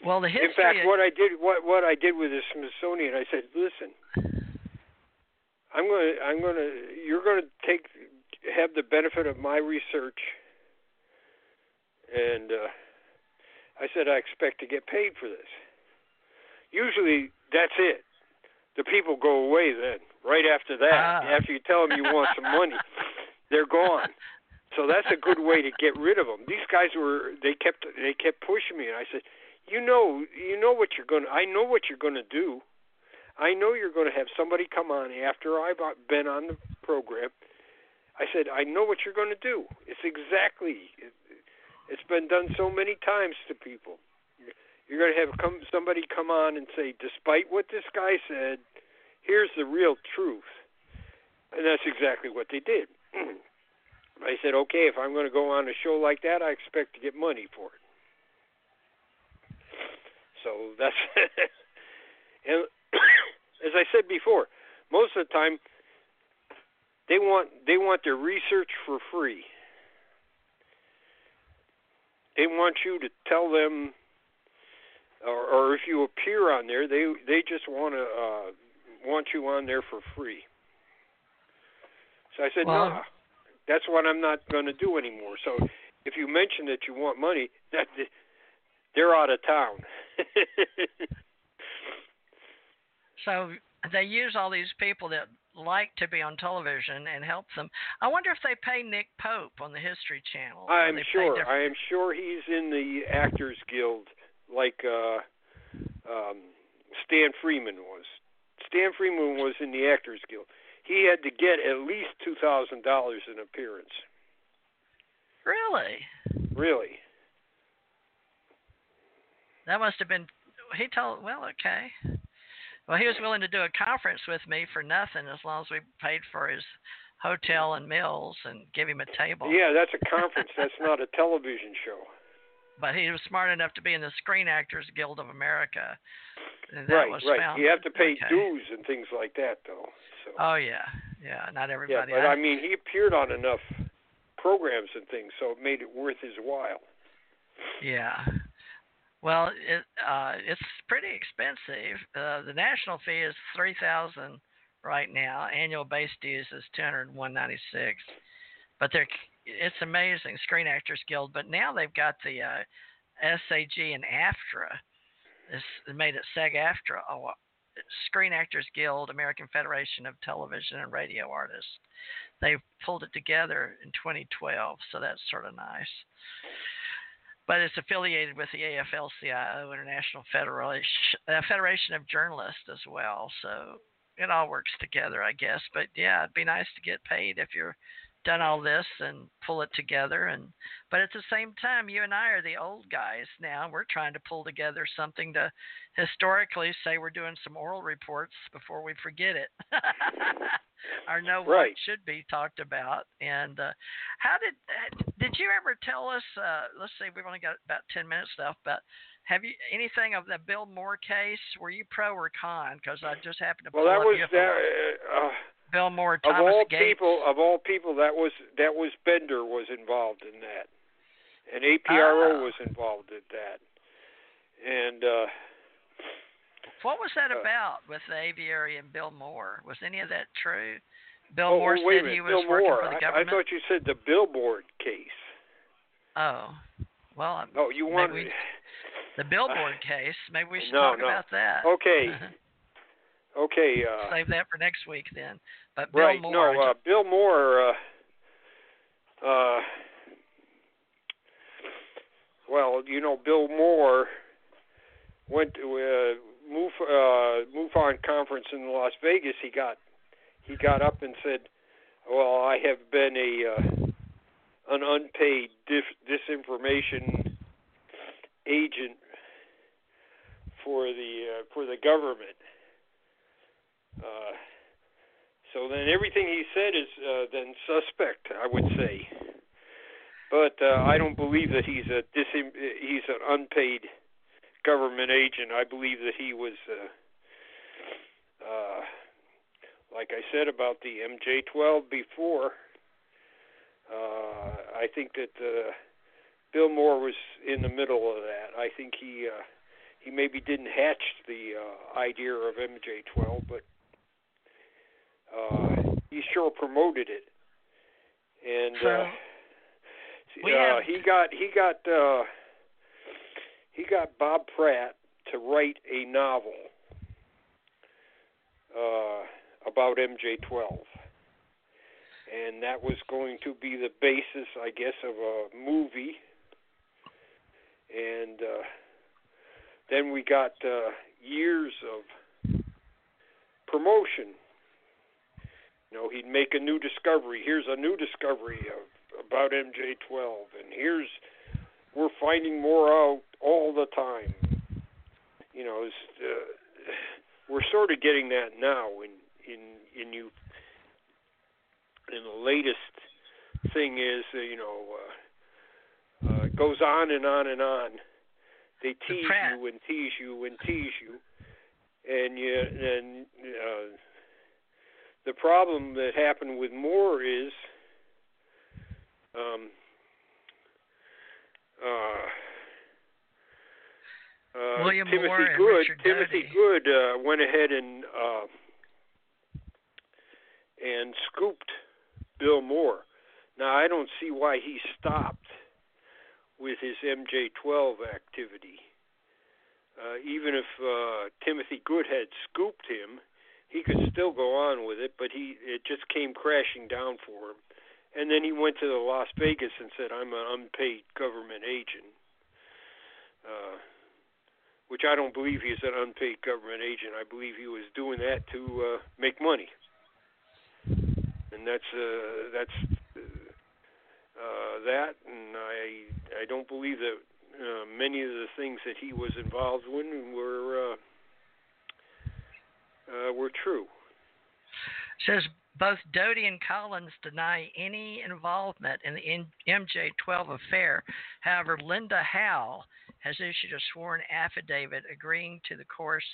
Well, the history In fact, of... what I did what, what I did with the Smithsonian, I said, listen, I'm going to I'm going to you're going to take have the benefit of my research expect to get paid for this. Usually, that's it. The people go away then, right after that. Ah. After you tell them you want some money, they're gone. So that's a good way to get rid of them. These guys were, they kept they kept pushing me, and I said, you know, you know what you're going to, I know what you're going to do. I know you're going to have somebody come on after I've been on the program. I said, I know what you're going to do. It's exactly, it, it's been done so many times to people. You're going to have come, somebody come on and say, despite what this guy said, here's the real truth. And that's exactly what they did. I said, okay, if I'm going to go on a show like that, I expect to get money for it. So that's... and as I said before, most of the time, they want they want their research for free. They want you to tell them, or, or if you appear on there, they they just want to uh, want you on there for free. So I said, well, no, nah, that's what I'm not going to do anymore. So if you mention that you want money, that they're out of town. So they use all these people that like to be on television and help them. I wonder if they pay Nick Pope on the History Channel. I'm sure. Their... I am sure he's in the Actors Guild, like uh, um, Stan Freeman was. Stan Freeman was in the Actors Guild. He had to get at least two thousand dollars in appearance. Really? Really. That must have been. He told. Well, okay. Well, he was willing to do a conference with me for nothing as long as we paid for his hotel and meals and give him a table. Yeah, that's a conference. That's not a television show. But he was smart enough to be in the Screen Actors Guild of America. And that right, was right. Founded. You have to pay okay. dues and things like that, though. So. Oh, yeah. Yeah, not everybody. Yeah, but, I, I mean, he appeared on enough programs and things, so it made it worth his while. Yeah. Well, it, uh, it's pretty expensive. Uh, the national fee is three thousand right now. Annual base dues is two hundred and one ninety six. But they're it's amazing, Screen Actors Guild. But now they've got the uh, SAG and AFTRA. It's made it SAG-AFTRA, oh, Screen Actors Guild, American Federation of Television and Radio Artists. They pulled it together in twenty twelve, so that's sort of nice. But it's affiliated with the A F L C I O, International Federation, uh, Federation of Journalists as well. So it all works together, I guess. But, yeah, it'd be nice to get paid if you've done all this and pull it together. And but at the same time, you and I are the old guys now. We're trying to pull together something to historically say we're doing some oral reports before we forget it. Or know what right. should be talked about. And uh, how did did you ever tell us? Uh, let's see, we've only got about ten minutes left. But have you anything of the Bill Moore case? Were you pro or con? Because I just happened to. Well, that was that, uh, Bill Moore. Thomas of all Gates. people, of all people, that was that was Bender was involved in that, and A P R O uh, was involved in that, and. Uh, What was that about with the aviary and Bill Moore? Was any of that true? Bill oh, Moore said he was Bill working Moore. for the government. I, I thought you said the billboard case. Oh, well. Oh, you want we, the billboard uh, case? Maybe we should no, talk no. about that. Okay. Okay. Uh, Save that for next week then. But Bill right, Moore. No, uh, Bill Moore. Uh, uh, well, you know, Bill Moore went to. Uh, Move, uh, MUFON conference in Las Vegas. He got, he got up and said, "Well, I have been a uh, an unpaid dif- disinformation agent for the uh, for the government." Uh, so then everything he said is uh, then suspect, I would say. But uh, I don't believe that he's a dis- he's an unpaid. government agent. I believe that he was, uh, uh, like I said about the M J twelve before, uh, I think that uh, Bill Moore was in the middle of that. I think he uh, he maybe didn't hatch the uh, idea of M J twelve, but uh, he sure promoted it. And uh, uh, he got he got. Uh, he got Bob Pratt to write a novel uh, about M J twelve. And that was going to be the basis, I guess, of a movie. And uh, then we got uh, years of promotion. You know, he'd make a new discovery. Here's a new discovery of, about M J twelve. And here's, we're finding more out all the time. You know, it's, uh, we're sort of getting that now in, in, in you. And the latest thing is, uh, you know, uh, uh, it goes on and on and on. They tease you and tease you and tease you. And, you, and uh, the problem that happened with Moore is um, uh, uh, William Timothy Moore Good, and Timothy Good uh, went ahead and uh, and scooped Bill Moore. Now, I don't see why he stopped with his M J twelve activity. Uh, even if uh, Timothy Good had scooped him, he could still go on with it, but he it just came crashing down for him. And then he went to the Las Vegas and said, I'm an unpaid government agent, uh, which I don't believe he is an unpaid government agent. I believe he was doing that to uh, make money. And that's uh, that's uh, that, and I I don't believe that uh, many of the things that he was involved in were uh, uh, were true. Says both Doty and Collins deny any involvement in the M J twelve affair. However, Linda Howe has issued a sworn affidavit agreeing to the course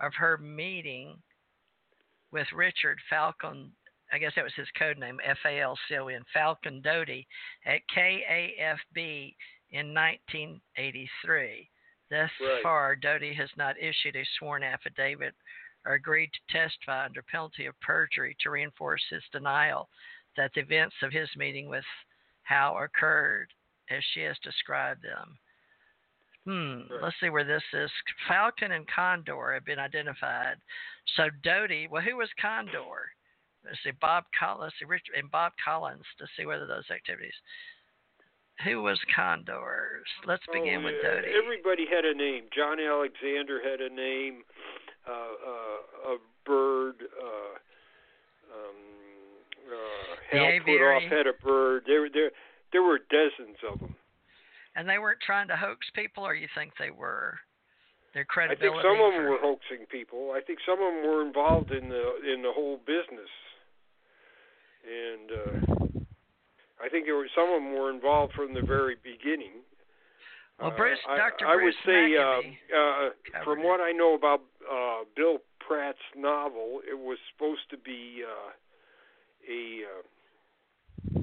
of her meeting with Richard Falcon. I guess that was his code name, F A L C O N, Falcon Doty, at K A F B in nineteen eighty-three. Thus right. far, Doty has not issued a sworn affidavit or agreed to testify under penalty of perjury to reinforce his denial that the events of his meeting with Howe occurred as she has described them. Hmm, right. Let's see where this is. Falcon and Condor have been identified. So Doty, well, who was Condor? Let's see, Bob Collins and Bob Collins to see whether those activities. Who was Condors? Let's begin oh, with Doty. Everybody had a name. John Alexander had a name. Uh, uh, a bird. Uh, um, uh, Hal Putoff had a bird. There, there, there were dozens of them. And they weren't trying to hoax people, or you think they were? Their credibility. I think some of them were hoaxing people. I think some of them were involved in the in the whole business. And uh, I think there were some of them were involved from the very beginning. Well, Bruce, uh, Doctor I, I Bruce would say, uh, uh, from what I know about uh, Bill Pratt's novel, it was supposed to be uh, a uh,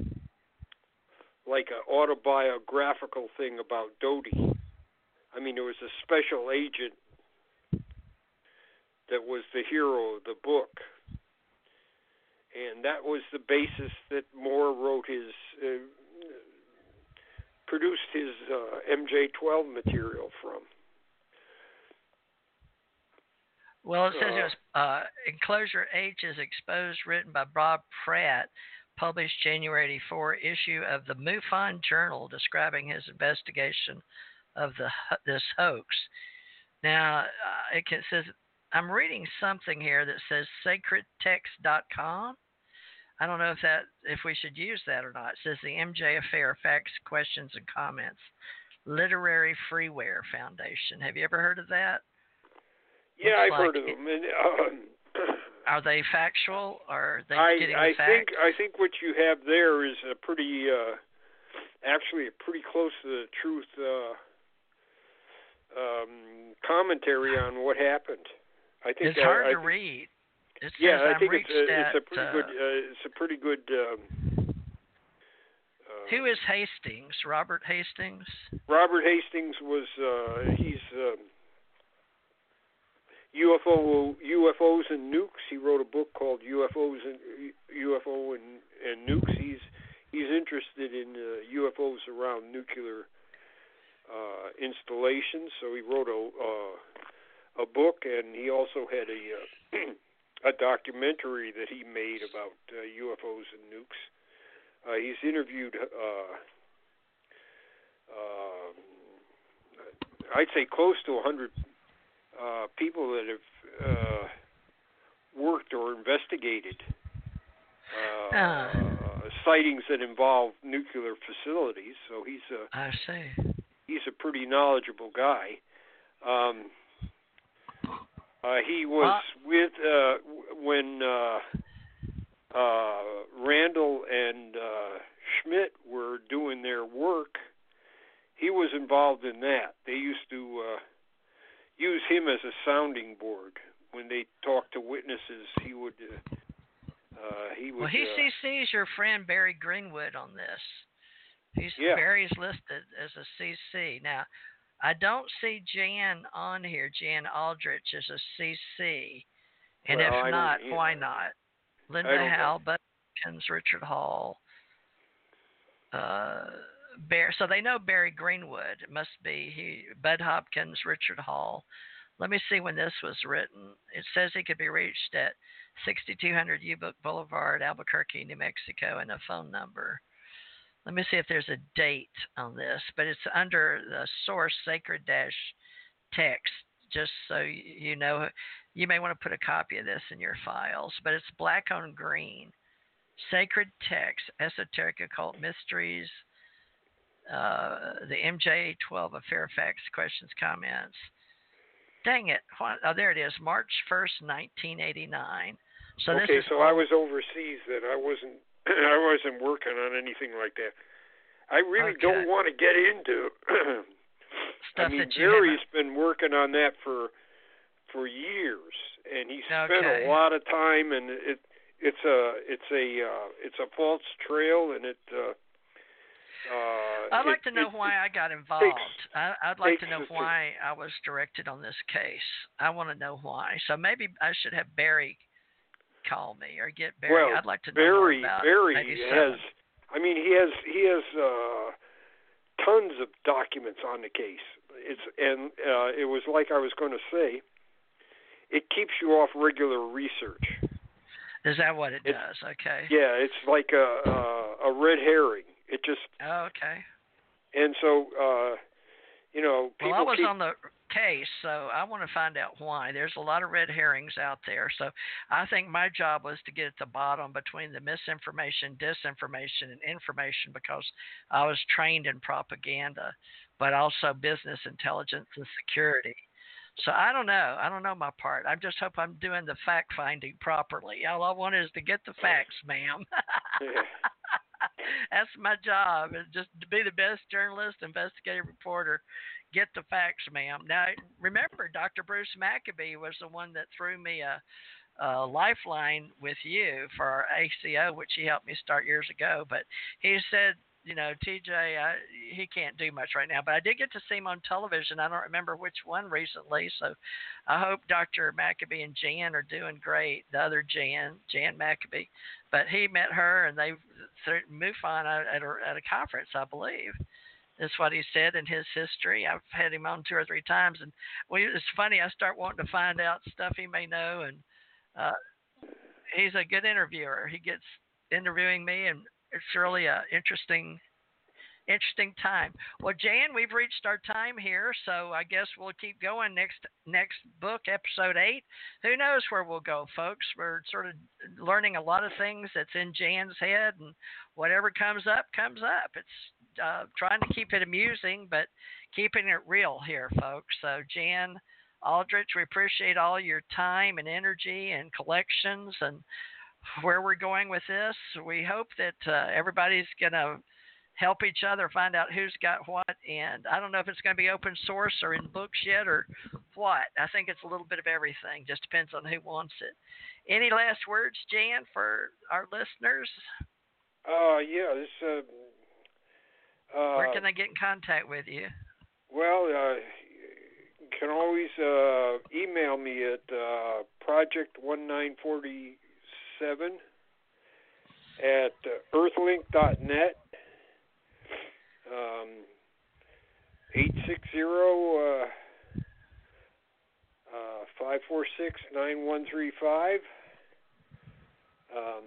like an autobiographical thing about Doty. I mean, there was a special agent that was the hero of the book. And that was the basis that Moore wrote his, uh, produced his uh, M J twelve material from. Well, it says uh, it was uh, Enclosure H is Exposed, written by Bob Pratt, published January eighty-four issue of the MUFON Journal, describing his investigation of the this hoax. Now, uh, it can, says, I'm reading something here that says sacred text dot com. I don't know if that if we should use that or not. It says the M J Affair, Facts, Questions, and Comments. Literary Freeware Foundation. Have you ever heard of that? Yeah, Looks I've like heard of it, them. And, um, are they factual, or are they I, getting I the facts? Think, I think what you have there is a pretty, uh, actually a pretty close to the truth uh Um, commentary on what happened. I think it's I, hard I, to read. It yeah, I I've think it's a, at, it's a pretty uh, good. Uh, it's a pretty good. Um, uh, who is Hastings? Robert Hastings. Robert Hastings was. Uh, he's uh, U F O U F Os and Nukes. He wrote a book called U F Os and U F O and, and Nukes. He's he's interested in uh, U F Os around nuclear uh, installations. Communications, so he wrote a uh, a book, and he also had a uh, a documentary that he made about uh, U F Os and nukes. Uh, he's interviewed, uh, uh, I'd say, close to one hundred uh, people that have uh, worked or investigated uh, uh, uh, sightings that involve nuclear facilities. So he's a, I see. He's a pretty knowledgeable guy. Um, uh, he was uh, with uh, when. Uh, Uh, Randall and uh, Schmidt were doing their work. He was involved in that. They used to uh, use him as a sounding board when they talked to witnesses. He would. Uh, uh, he would. Well, he uh, C Cs your friend Barry Greenwood on this. He's yeah. Barry's listed as a C C. Now, I don't see Jan on here. Jan Aldrich is a C C, and well, if I not, why not? Linda Howell, Bud Hopkins, Richard Hall, uh, Bear. So they know Barry Greenwood. It must be he, Bud Hopkins, Richard Hall. Let me see when this was written. It says he could be reached at sixty-two hundred U-Book Boulevard, Albuquerque, New Mexico, and a phone number. Let me see if there's a date on this, but it's under the source sacred-text, just so you know. You may want to put a copy of this in your files, but it's black on green. Sacred Text, Esoteric Occult Mysteries, uh, the M J twelve of Fairfax, questions, comments. Dang it. Oh, there it is, March first, nineteen eighty-nine. So okay, this is, so I was overseas then. I wasn't, I wasn't working on anything like that. I really okay. don't want to get into stuff. I mean, that Jerry's been working on that for for years, and he spent okay. a lot of time, and it it's a it's a uh, it's a false trail, and it. Uh, uh, I'd like it, to know it, why it I got involved. Takes, I, I'd like to know why I was directed on this case. I want to know why. So maybe I should have Barry call me or get Barry. Well, I'd like to know Barry, about Barry has. I mean, he has he has uh, tons of documents on the case. It's and uh, it was like I was going to say. It keeps you off regular research. Is that what it, it does? Okay. Yeah, it's like a, a, a red herring. It just. Oh, okay. And so, uh, you know, people. Well, I was keep... on the case, so I want to find out why. There's a lot of red herrings out there, so I think my job was to get at the bottom between the misinformation, disinformation, and information, because I was trained in propaganda, but also business intelligence and security. So I don't know. I don't know my part. I just hope I'm doing the fact-finding properly. All I want is to get the facts, ma'am. Yeah. That's my job, is just to be the best journalist, investigative reporter, get the facts, ma'am. Now, remember, Doctor Bruce Maccabee was the one that threw me a, a lifeline with you for our A C O, which he helped me start years ago. But he said, you know, T J, I, he can't do much right now, but I did get to see him on television. I don't remember which one recently, so I hope Doctor Maccabee and Jan are doing great, the other Jan, Jan Maccabee. But he met her, and they MUFON at a, at a conference, I believe. That's what he said in his history. I've had him on two or three times, and we, it's funny. I start wanting to find out stuff he may know, and uh, he's a good interviewer. He gets interviewing me, and it's really an interesting, interesting time. Well, Jan, we've reached our time here, so I guess we'll keep going next next book, episode eight. Who knows where we'll go, folks? We're sort of learning a lot of things that's in Jan's head, and whatever comes up, comes up. It's uh, trying to keep it amusing, but keeping it real here, folks. So, Jan Aldrich, we appreciate all your time and energy and collections and where we're going with this. We hope that uh, everybody's going to help each other find out who's got what, and I don't know if it's going to be open source or in books yet or what. I think it's a little bit of everything. Just depends on who wants it. Any last words, Jan, for our listeners? Uh, yeah. This, uh, uh, where can they get in contact with you? Well, uh, you can always uh, email me at uh, project nineteen forty Seven at uh, earthlink dot net. Um, eight six zero, uh, uh, five four six, nine one three five. Um,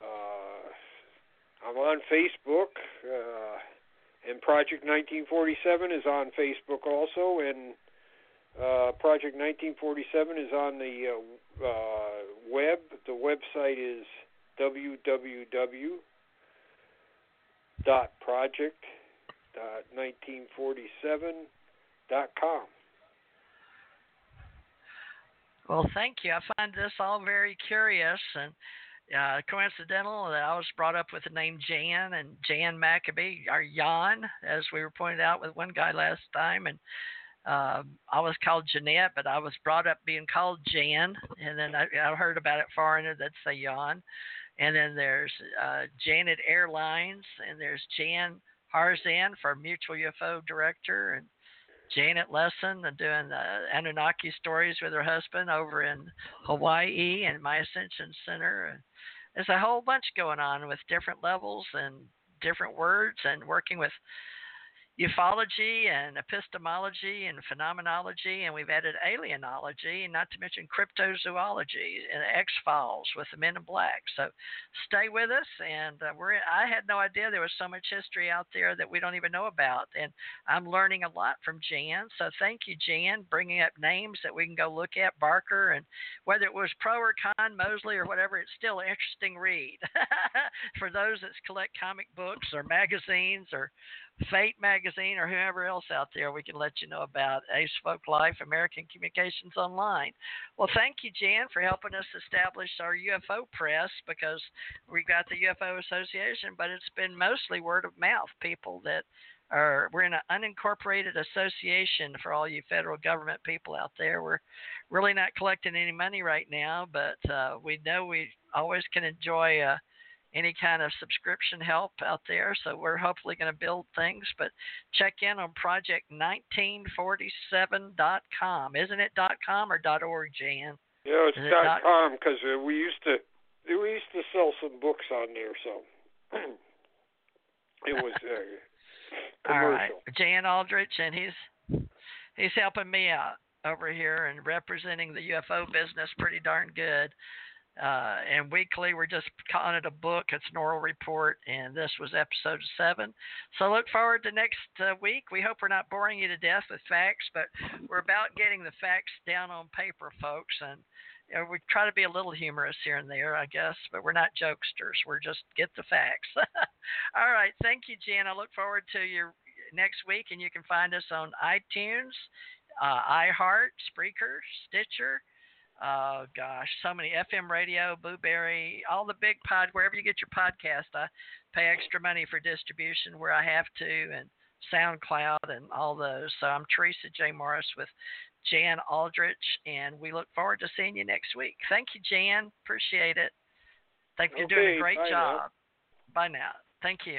uh, I'm on Facebook, uh, and Project nineteen forty-seven is on Facebook also, and uh, Project nineteen forty-seven is on the uh, uh, web. The website is w w w dot project nineteen forty-seven dot com. Well, thank you. I find this all very curious and uh, coincidental that I was brought up with the name Jan and Jan Maccabee, or Jan, as we were pointed out with one guy last time. And uh, I was called Jeanette, but I was brought up being called Jan. And then I, I heard about it foreigner that's a Jan. And then there's uh, Janet Airlines, and there's Jan Harzan for Mutual U F O Director, and Janet Lesson doing the Anunnaki stories with her husband over in Hawaii, and My Ascension Center. There's a whole bunch going on with different levels and different words, and working with ufology and epistemology and phenomenology, and we've added alienology, not to mention cryptozoology and X-Files with the Men in Black. So stay with us, and uh, we're in, I had no idea there was so much history out there that we don't even know about, and I'm learning a lot from Jan. So thank you, Jan, bringing up names that we can go look at, Barker, and whether it was pro or con, Moseley or whatever, it's still an interesting read for those that collect comic books or magazines or Fate Magazine or whoever else out there. We can let you know about Ace Folk Life, American Communications Online. Well, thank you, Jan, for helping us establish our U F O press, because we got the U F O Association, but it's been mostly word of mouth. People that are, we're in an unincorporated association for all you federal government people out there. We're really not collecting any money right now, but uh, we know we always can enjoy a uh, any kind of subscription help out there. So we're hopefully going to build things, but check in on project nineteen forty-seven dot com. Isn't it .com or .org, Jan? Yeah, it's it dot .com, because uh, we used to we used to sell some books on there, so it was uh, commercial. All right, Jan Aldrich, and he's he's helping me out over here and representing the U F O business pretty darn good. Uh, and weekly, we're just calling it a book. It's an oral report, and this was episode seven. So look forward to next uh, week. We hope we're not boring you to death with facts, but we're about getting the facts down on paper, folks. And you know, we try to be a little humorous here and there, I guess, but we're not jokesters. We're just get the facts. All right. Thank you, Jan. I look forward to your next week, and you can find us on iTunes, uh, iHeart, Spreaker, Stitcher. Oh, gosh, so many. F M radio, Blueberry, all the big pod, wherever you get your podcast. I pay extra money for distribution where I have to, and SoundCloud and all those. So I'm Teresa J. Morris with Jan Aldrich, and we look forward to seeing you next week. Thank you, Jan. Appreciate it. Thank you. Okay, you're doing a great bye job. Now. Bye now. Thank you.